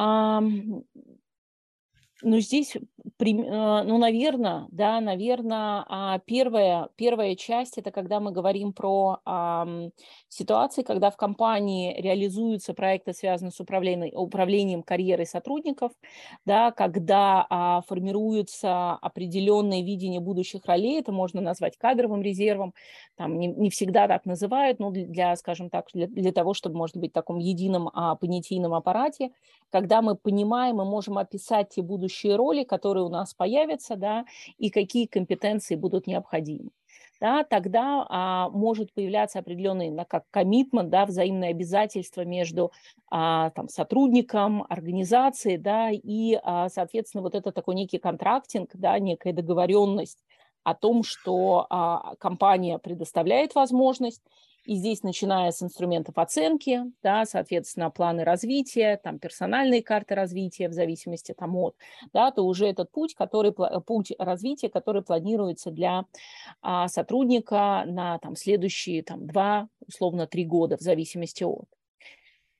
Um... Ну, здесь, ну, наверное, да, наверное, первая, первая часть – это когда мы говорим про э, ситуации, когда в компании реализуются проекты, связанные с управлением, управлением карьерой сотрудников, да, когда э, формируется определенное видение будущих ролей, это можно назвать кадровым резервом, там, не, не всегда так называют, но для, скажем так, для, для того, чтобы, может быть, в таком едином э, понятийном аппарате, когда мы понимаем и можем описать те будущие роли, которые у нас появятся, да, и какие компетенции будут необходимы. Да, тогда а, может появляться определенный ну, как коммитмент, да, взаимное обязательство между а, там, сотрудником, организацией, да, и, а, соответственно, вот это такой некий контрактинг, да, некая договоренность о том, что а, компания предоставляет возможность. И здесь, начиная с инструментов оценки, да, соответственно, планы развития, там, персональные карты развития в зависимости там, от, да, то уже этот путь, который, путь развития, который планируется для а, сотрудника на там, следующие там, два, условно, три года в зависимости от.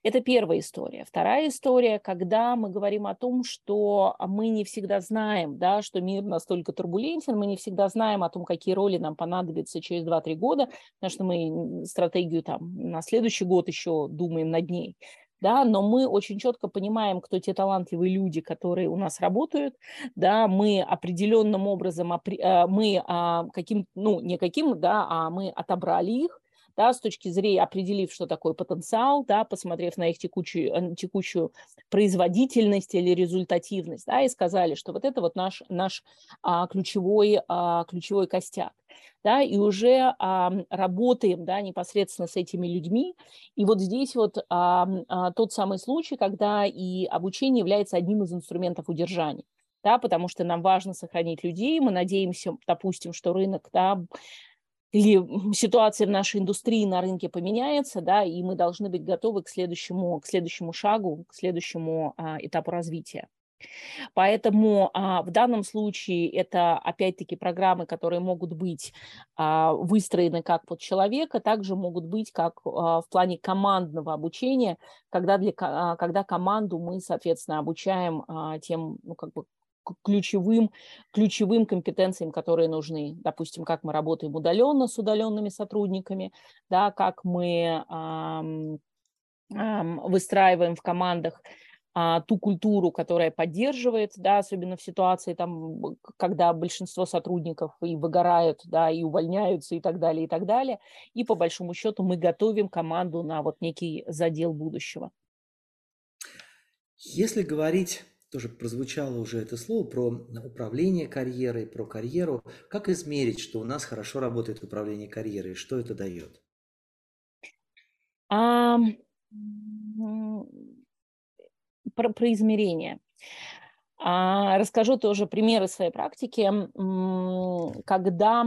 Это первая история. Вторая история, когда мы говорим о том, что мы не всегда знаем, да, что мир настолько турбулентен, мы не всегда знаем о том, какие роли нам понадобятся через два-три года, потому что мы стратегию там, на следующий год еще думаем над ней. Да, но мы очень четко понимаем, кто те талантливые люди, которые у нас работают. Да, мы определенным образом, мы каким, ну, не каким, да, а мы отобрали их. Да, с точки зрения, определив, что такое потенциал, да, посмотрев на их текучую, текущую производительность или результативность, да, и сказали, что вот это вот наш, наш а, ключевой, а, ключевой костяк. Да, и уже а, работаем, да, непосредственно с этими людьми. И вот здесь вот а, а, тот самый случай, когда и обучение является одним из инструментов удержания. Да, потому что нам важно сохранить людей. Мы надеемся, допустим, что рынок... Да, или ситуация в нашей индустрии на рынке поменяется, да, и мы должны быть готовы к следующему, к следующему шагу, к следующему а, этапу развития. Поэтому а, в данном случае это, опять-таки, программы, которые могут быть а, выстроены как под человека, также могут быть как а, в плане командного обучения, когда, для, а, когда команду мы, соответственно, обучаем а, тем, ну, как бы, ключевым, ключевым компетенциям, которые нужны. Допустим, как мы работаем удаленно с удаленными сотрудниками, да, как мы эм, эм, выстраиваем в командах э, ту культуру, которая поддерживает, да, особенно в ситуации, там, когда большинство сотрудников и выгорают, да, и увольняются и так далее, и так далее. И по большому счету мы готовим команду на вот некий задел будущего. Если говорить... Тоже прозвучало уже это слово про управление карьерой, про карьеру. Как измерить, что у нас хорошо работает управление карьерой? Что это дает? А, про, про измерение. А, расскажу тоже примеры своей практики. Когда,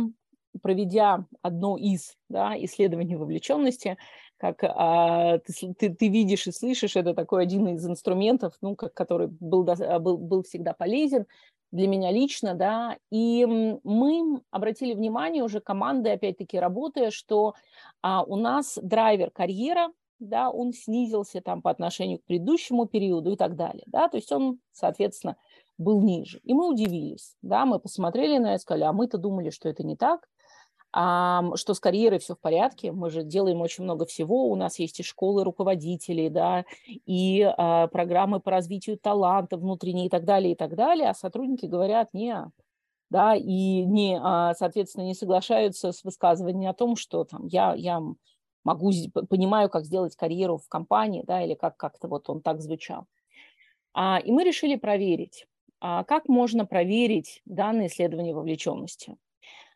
проведя одно из да, исследований вовлеченности, как а, ты, ты, ты видишь и слышишь, это такой один из инструментов, ну, как, который был, был, был всегда полезен для меня лично, да, и мы обратили внимание уже команды, опять-таки, работая, что а, у нас драйвер карьера, да, он снизился там по отношению к предыдущему периоду и так далее, да, то есть он, соответственно, был ниже. И мы удивились, да, мы посмотрели на это и сказали, а мы-то думали, что это не так, что с карьерой все в порядке, мы же делаем очень много всего, у нас есть и школы руководителей, да, и а, программы по развитию таланта внутренние и так далее, и так далее, а сотрудники говорят, не, да, и не, соответственно, не соглашаются с высказыванием о том, что там, я, я могу, понимаю, как сделать карьеру в компании, да, или как, как-то вот он так звучал. И мы решили проверить, как можно проверить данные исследования вовлеченности.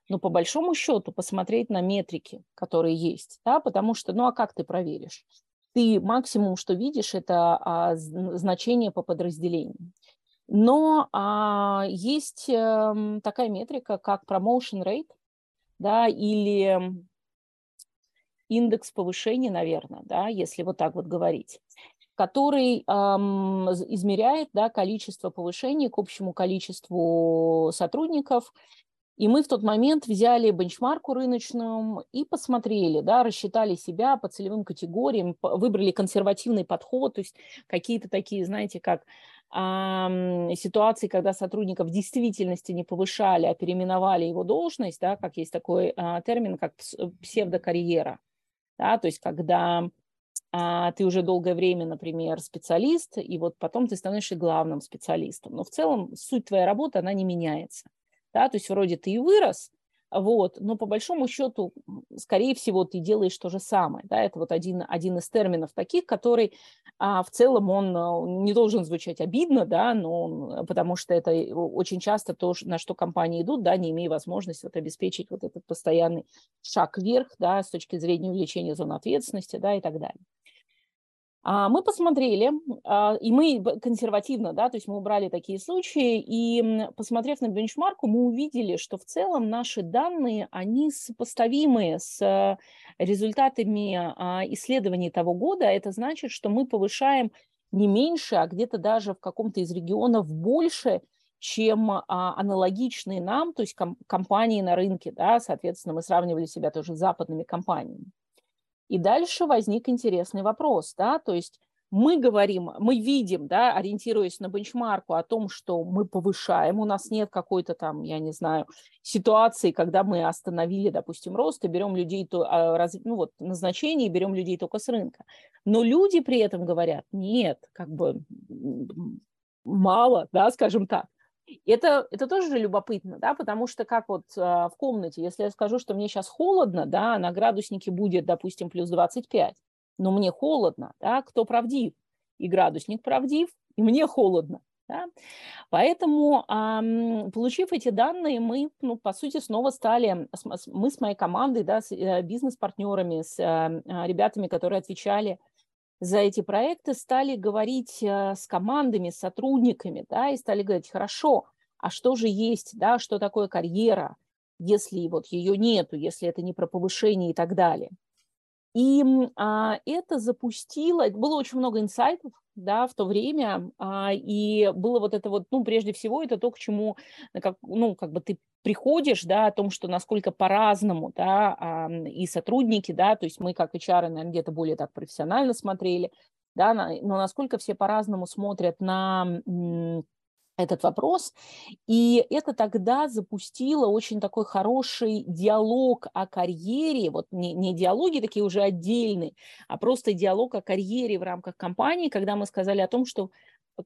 Но по большому счету посмотреть на метрики, которые есть, да, потому что, ну а как ты проверишь? Ты максимум, что видишь, это значение по подразделению. Но а, есть э, такая метрика, как promotion rate, да, или индекс повышения, наверное, да, если вот так вот говорить, который э, измеряет, да, количество повышений к общему количеству сотрудников. И мы в тот момент взяли бенчмарку рыночную и посмотрели, да, рассчитали себя по целевым категориям, выбрали консервативный подход, то есть какие-то такие, знаете, как э, ситуации, когда сотрудников в действительности не повышали, а переименовали его должность, да, как есть такой э, термин, как псевдокарьера, да, то есть когда э, ты уже долгое время, например, специалист, и вот потом ты становишься главным специалистом, но в целом суть твоей работы, она не меняется. Да, то есть вроде ты и вырос, вот, но по большому счету, скорее всего, ты делаешь то же самое. Да? Это вот один, один из терминов таких, который а, в целом он не должен звучать обидно, да, но, потому что это очень часто то, на что компании идут, да, не имея возможности вот, обеспечить вот этот постоянный шаг вверх, да, с точки зрения увеличения зон ответственности, да, и так далее. Мы посмотрели, и мы консервативно, да, то есть мы убрали такие случаи, и посмотрев на бенчмарку, мы увидели, что в целом наши данные, они сопоставимы с результатами исследований того года. Это значит, что мы повышаем не меньше, а где-то даже в каком-то из регионов больше, чем аналогичные нам, то есть компании на рынке, да, соответственно, мы сравнивали себя тоже с западными компаниями. И дальше возник интересный вопрос, да, то есть мы говорим, мы видим, да, ориентируясь на бенчмарку о том, что мы повышаем, у нас нет какой-то там, я не знаю, ситуации, когда мы остановили, допустим, рост и берем людей, ну вот, назначение, и берем людей только с рынка. Но люди при этом говорят, нет, как бы мало, да, скажем так. Это, это тоже любопытно, да, потому что как вот а, в комнате, если я скажу, что мне сейчас холодно, да, на градуснике будет, допустим, плюс двадцать пять, но мне холодно, да, кто правдив? И градусник правдив, и мне холодно, да. Поэтому, а, получив эти данные, мы, ну, по сути, снова стали, мы с моей командой, да, с бизнес-партнерами, с а, ребятами, которые отвечали за эти проекты, стали говорить с командами, с сотрудниками, да, и стали говорить, хорошо, а что же есть, да, что такое карьера, если вот ее нету, если это не про повышение и так далее. И а, это запустило, было очень много инсайтов, да, в то время, а, и было вот это вот, ну, прежде всего, это то, к чему, как, ну, как бы ты приходишь, да, о том, что насколько по-разному, да, а, и сотрудники, да, то есть мы как эйч ар, наверное, где-то более так профессионально смотрели, да, на, но насколько все по-разному смотрят на м, этот вопрос, и это тогда запустило очень такой хороший диалог о карьере, вот не, не диалоги такие уже отдельные, а просто диалог о карьере в рамках компании, когда мы сказали о том, что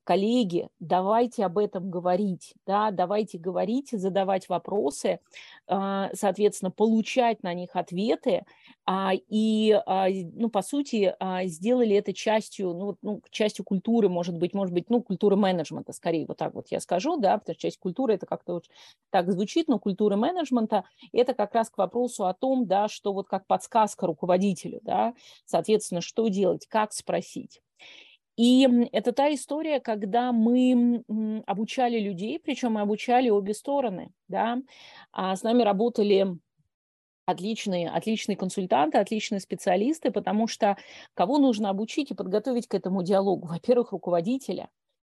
коллеги, давайте об этом говорить, да, давайте говорить, задавать вопросы, соответственно, получать на них ответы, и, ну, по сути, сделали это частью, ну, ну, частью культуры, может быть, может быть, ну, культуры менеджмента, скорее, вот так вот я скажу, да, потому что часть культуры, это как-то вот так звучит, но культура менеджмента, это как раз к вопросу о том, да, что вот как подсказка руководителю, да, соответственно, что делать, как спросить. И это та история, когда мы обучали людей, причем мы обучали обе стороны, да, а с нами работали отличные, отличные консультанты, отличные специалисты, потому что кого нужно обучить и подготовить к этому диалогу? Во-первых, руководителя,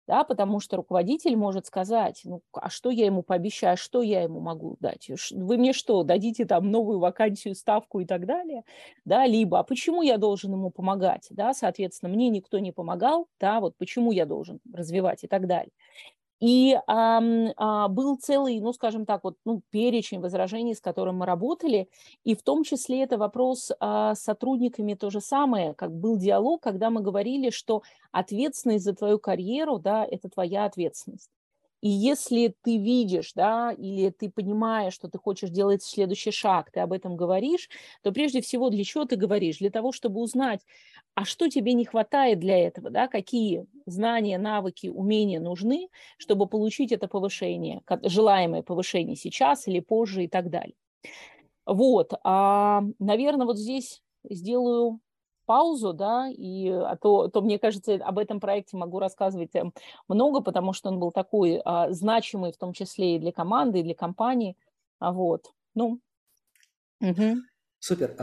да, потому что руководитель может сказать, ну, а что я ему пообещаю, что я ему могу дать? Вы мне что, дадите там новую вакансию, ставку и так далее? Да, либо, а почему я должен ему помогать? Да, соответственно, мне никто не помогал, да, вот почему я должен развивать и так далее. И а, а, был целый, ну, скажем так, вот, ну, перечень возражений, с которым мы работали, и в том числе это вопрос а, с сотрудниками то же самое, как был диалог, когда мы говорили, что ответственность за твою карьеру, да, это твоя ответственность. И если ты видишь, да, или ты понимаешь, что ты хочешь делать следующий шаг, ты об этом говоришь, то прежде всего для чего ты говоришь? Для того, чтобы узнать, а что тебе не хватает для этого, да, какие знания, навыки, умения нужны, чтобы получить это повышение, желаемое повышение сейчас или позже и так далее. Вот, а, наверное, вот здесь сделаю паузу, да, и а то, то, мне кажется, об этом проекте могу рассказывать много, потому что он был такой а, значимый, в том числе и для команды, и для компании, а, вот, ну. Угу. Супер.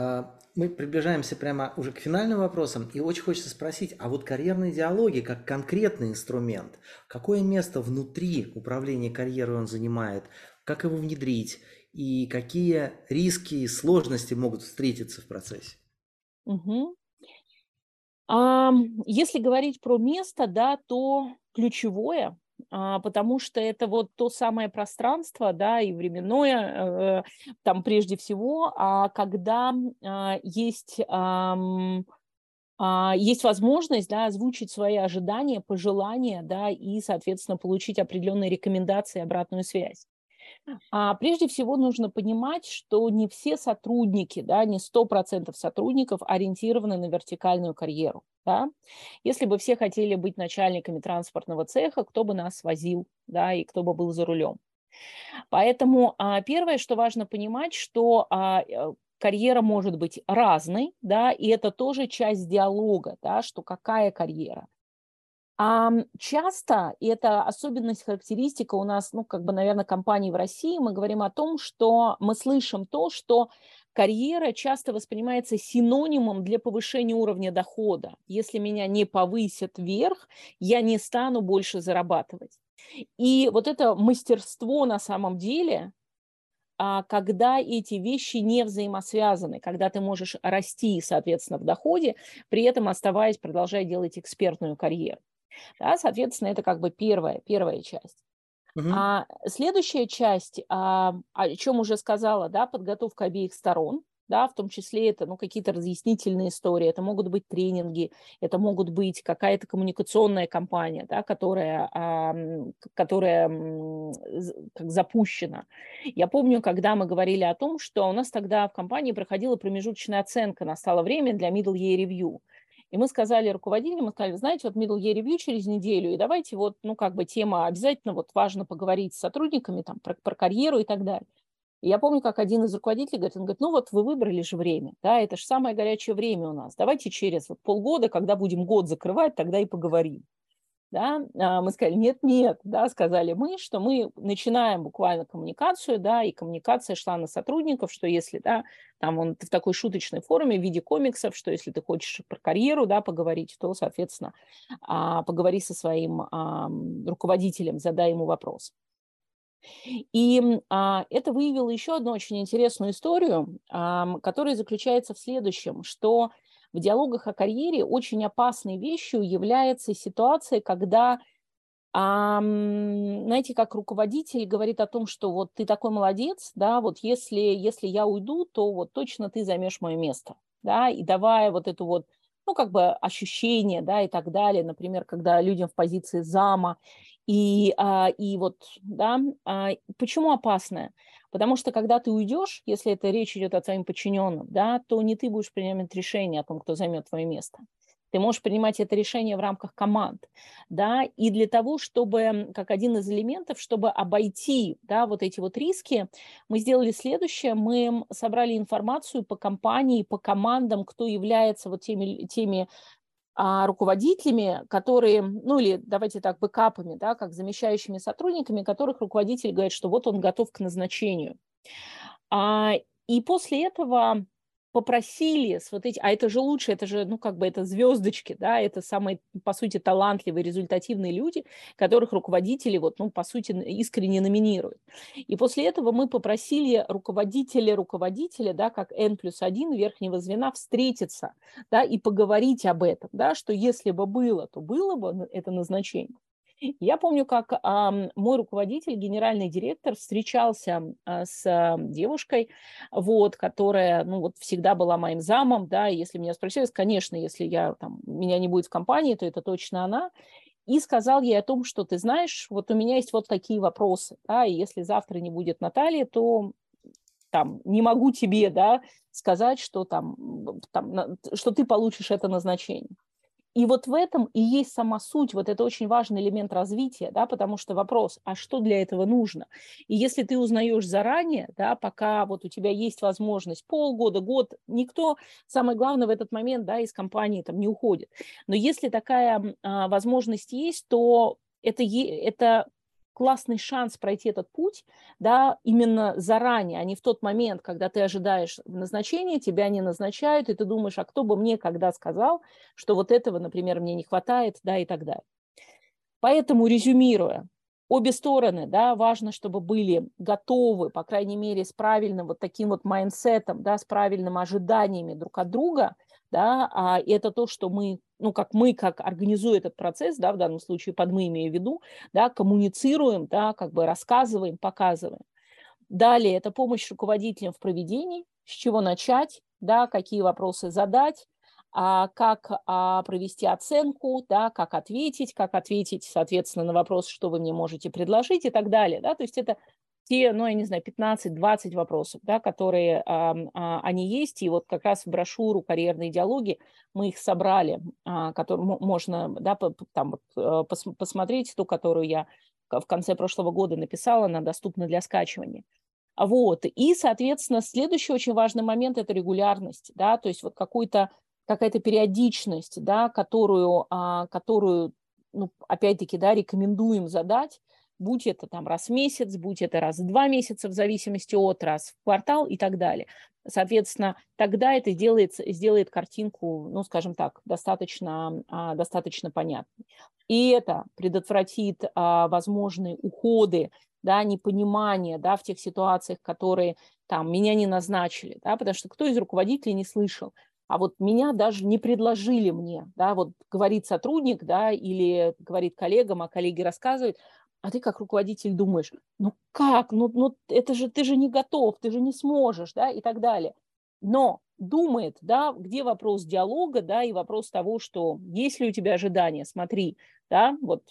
Мы приближаемся прямо уже к финальным вопросам, и очень хочется спросить, а вот карьерные диалоги как конкретный инструмент, какое место внутри управления карьерой он занимает, как его внедрить, и какие риски и сложности могут встретиться в процессе? Угу. А, если говорить про место, да, то ключевое, а, потому что это вот то самое пространство, да, и временное, а, там прежде всего, а, когда а, есть, а, а, есть возможность, да, озвучить свои ожидания, пожелания, да, и, соответственно, получить определенные рекомендации, обратную связь. А прежде всего нужно понимать, что не все сотрудники, да, не сто процентов сотрудников ориентированы на вертикальную карьеру. Да? Если бы все хотели быть начальниками транспортного цеха, кто бы нас возил, да, и кто бы был за рулем. Поэтому а, первое, что важно понимать, что а, карьера может быть разной, да, и это тоже часть диалога, да, что какая карьера. А часто, и это особенность, характеристика у нас, ну, как бы, наверное, компаний в России, мы говорим о том, что мы слышим то, что карьера часто воспринимается синонимом для повышения уровня дохода. Если меня не повысят вверх, я не стану больше зарабатывать. И вот это мастерство на самом деле, когда эти вещи не взаимосвязаны, когда ты можешь расти, соответственно, в доходе, при этом оставаясь, продолжая делать экспертную карьеру. Да, соответственно, это как бы первая, первая часть. Угу. А следующая часть, а, о чем уже сказала, да, подготовка обеих сторон, да, в том числе это, ну, какие-то разъяснительные истории, это могут быть тренинги, это могут быть какая-то коммуникационная кампания, да, которая, а, которая как, запущена. Я помню, когда мы говорили о том, что у нас тогда в компании проходила промежуточная оценка, настало время для middle year review. И мы сказали руководителям, мы сказали, знаете, вот middle year review через неделю, и давайте вот, ну, как бы тема обязательно, вот важно поговорить с сотрудниками там про, про карьеру и так далее. И я помню, как один из руководителей говорит, он говорит, ну вот вы выбрали же время, да, это же самое горячее время у нас, давайте через вот полгода, когда будем год закрывать, тогда и поговорим. Да, мы сказали, нет-нет, да, сказали мы, что мы начинаем буквально коммуникацию, да, и коммуникация шла на сотрудников, что если, да, там он в такой шуточной форме в виде комиксов, что если ты хочешь про карьеру, да, поговорить, то, соответственно, поговори со своим руководителем, задай ему вопрос. И а, это выявило еще одну очень интересную историю, а, которая заключается в следующем, что в диалогах о карьере очень опасной вещью является ситуация, когда, а, знаете, как руководитель говорит о том, что вот ты такой молодец, да, вот если, если я уйду, то вот точно ты займешь мое место, да, и давая вот эту вот, ну, как бы ощущение, да, и так далее, например, когда людям в позиции зама, и, а, и вот, да, а, почему опасное? Потому что, когда ты уйдешь, если это речь идет о твоим подчиненным, да, то не ты будешь принимать решение о том, кто займет твое место. Ты можешь принимать это решение в рамках команд, да, и для того, чтобы, как один из элементов, чтобы обойти, да, вот эти вот риски, мы сделали следующее, мы собрали информацию по компании, по командам, кто является вот теми, теми а, руководителями, которые, ну или давайте так, бэкапами, да, как замещающими сотрудниками, которых руководитель говорит, что вот он готов к назначению. А, и после этого... попросили, вот эти, а это же лучше, это же, ну, как бы, это звездочки, да, это самые, по сути, талантливые, результативные люди, которых руководители, вот, ну, по сути, искренне номинируют. И после этого мы попросили руководителя, руководителя, да, как эн плюс один верхнего звена встретиться, да, и поговорить об этом, да, что если бы было, то было бы это назначение. Я помню, как а, мой руководитель, генеральный директор, встречался а, с а, девушкой, вот, которая, ну, вот, всегда была моим замом, да, и если меня спросили, конечно, если я, там, меня не будет в компании, то это точно она. и сказал ей о том, что ты знаешь, вот у меня есть вот такие вопросы, да, и если завтра не будет Натальи, то там не могу тебе, да, сказать, что там, там, что ты получишь это назначение. И вот в этом и есть сама суть, вот это очень важный элемент развития, да, потому что вопрос, а что для этого нужно? И если ты узнаешь заранее, да, пока вот у тебя есть возможность полгода, год, никто, самое главное в этот момент, да, из компании там не уходит. Но если такая а, возможность есть, то это, это классный шанс пройти этот путь, да, именно заранее, а не в тот момент, когда ты ожидаешь назначения, тебя не назначают, и ты думаешь, а кто бы мне когда сказал, что вот этого, например, мне не хватает, да, и так далее. Поэтому, резюмируя, обе стороны, да, важно, чтобы были готовы, по крайней мере, с правильным вот таким вот майндсетом, да, с правильными ожиданиями друг от друга, да, а это то, что мы, ну, как мы, как организуем этот процесс, да, в данном случае под мы имею в виду, да, коммуницируем, да, как бы рассказываем, показываем. Далее, это помощь руководителям в проведении, с чего начать, да, какие вопросы задать, а как а, провести оценку, да, как ответить, как ответить, соответственно, на вопрос, что вы мне можете предложить и так далее, да, то есть это те, ну, я не знаю, пятнадцать-двадцать вопросов, да, которые а, а, они есть, и вот как раз в брошюру «Карьерные диалоги» мы их собрали, а, которые можно, да, по, там, вот, пос, посмотреть, ту, которую я в конце прошлого года написала, она доступна для скачивания. Вот, и, соответственно, следующий очень важный момент – это регулярность, да, то есть вот какой-то, какая-то периодичность, да, которую, а, которую, ну, опять-таки, да, рекомендуем задать, будь это там раз в месяц, будь это раз в два месяца, в зависимости от, раз в квартал и так далее. Соответственно, тогда это сделает, сделает картинку, ну, скажем так, достаточно, достаточно понятной. И это предотвратит а, возможные уходы, да, непонимание, да, в тех ситуациях, которые там меня не назначили, да, потому что кто из руководителей не слышал, а вот меня даже не предложили мне, да, вот говорит сотрудник, да, или говорит коллегам, а коллеги рассказывают, а ты как руководитель думаешь, ну как, ну, ну это же ты же не готов, ты же не сможешь, да, и так далее. Но думает, да, где вопрос диалога, да, и вопрос того, что есть ли у тебя ожидания, смотри, да, вот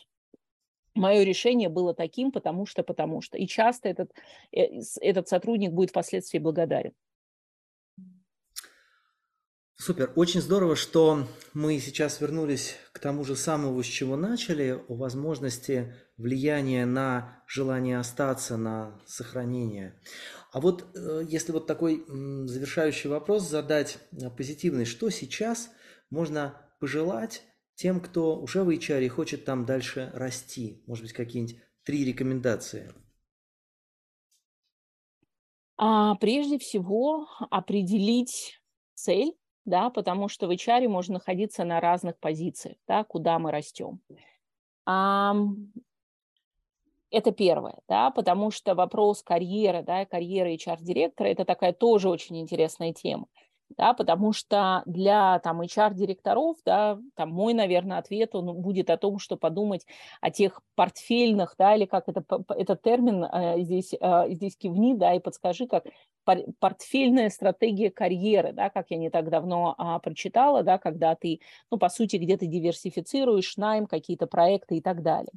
мое решение было таким, потому что, потому что. И часто этот, этот сотрудник будет впоследствии благодарен. Супер, очень здорово, что мы сейчас вернулись к тому же самому, с чего начали, о возможности влияния на желание остаться, на сохранение. А вот если вот такой завершающий вопрос задать позитивный, что сейчас можно пожелать тем, кто уже в эйч ар и хочет там дальше расти? Может быть, какие-нибудь три рекомендации? А, прежде всего, определить цель. Да, потому что в эйч ар можно находиться на разных позициях, да, куда мы растем. А, это первое, да, потому что вопрос карьеры, да, карьеры эйч ар-директора – это такая тоже очень интересная тема, да, потому что для там эйч ар-директоров, да, там мой, наверное, ответ он будет о том, что подумать о тех портфельных, да, или как это, этот термин здесь, здесь кивни, да, и подскажи, как портфельная стратегия карьеры, да, как я не так давно а, прочитала, да, когда ты, ну, по сути, где-то диверсифицируешь, найм, какие-то проекты и так далее.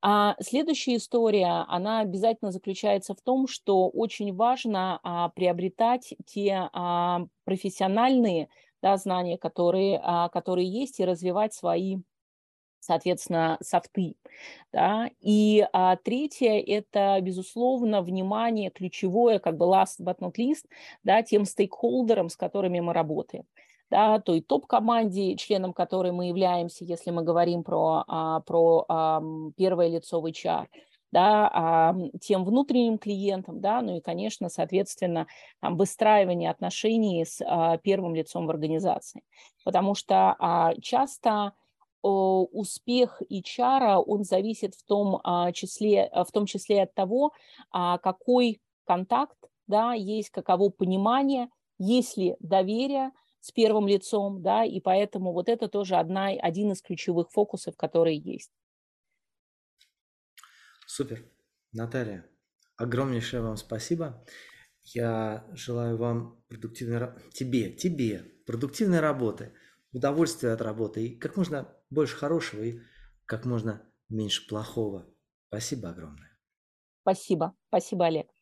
А следующая история, она обязательно заключается в том, что очень важно а, приобретать те а, профессиональные, да, знания, которые, а, которые есть, и развивать свои, соответственно, софты. Да? И а, третье – это, безусловно, внимание ключевое, как бы last but not least, да, тем стейкхолдерам, с которыми мы работаем. Да, той топ-команде, членом которой мы являемся, если мы говорим про, а, про а, первое лицо в эйч ар, да, а, тем внутренним клиентам, да, ну и, конечно, соответственно, там, выстраивание отношений с а, первым лицом в организации. Потому что а, часто... успех эйч ар, он зависит в том числе, в том числе от того, какой контакт, да, есть, каково понимание, есть ли доверие с первым лицом, да, и поэтому вот это тоже одна, один из ключевых фокусов, которые есть. Супер. Наталья, огромнейшее вам спасибо. Я желаю вам продуктивной, тебе, тебе продуктивной работы, удовольствия от работы и как можно больше хорошего и как можно меньше плохого. Спасибо огромное. Спасибо. Спасибо, Олег.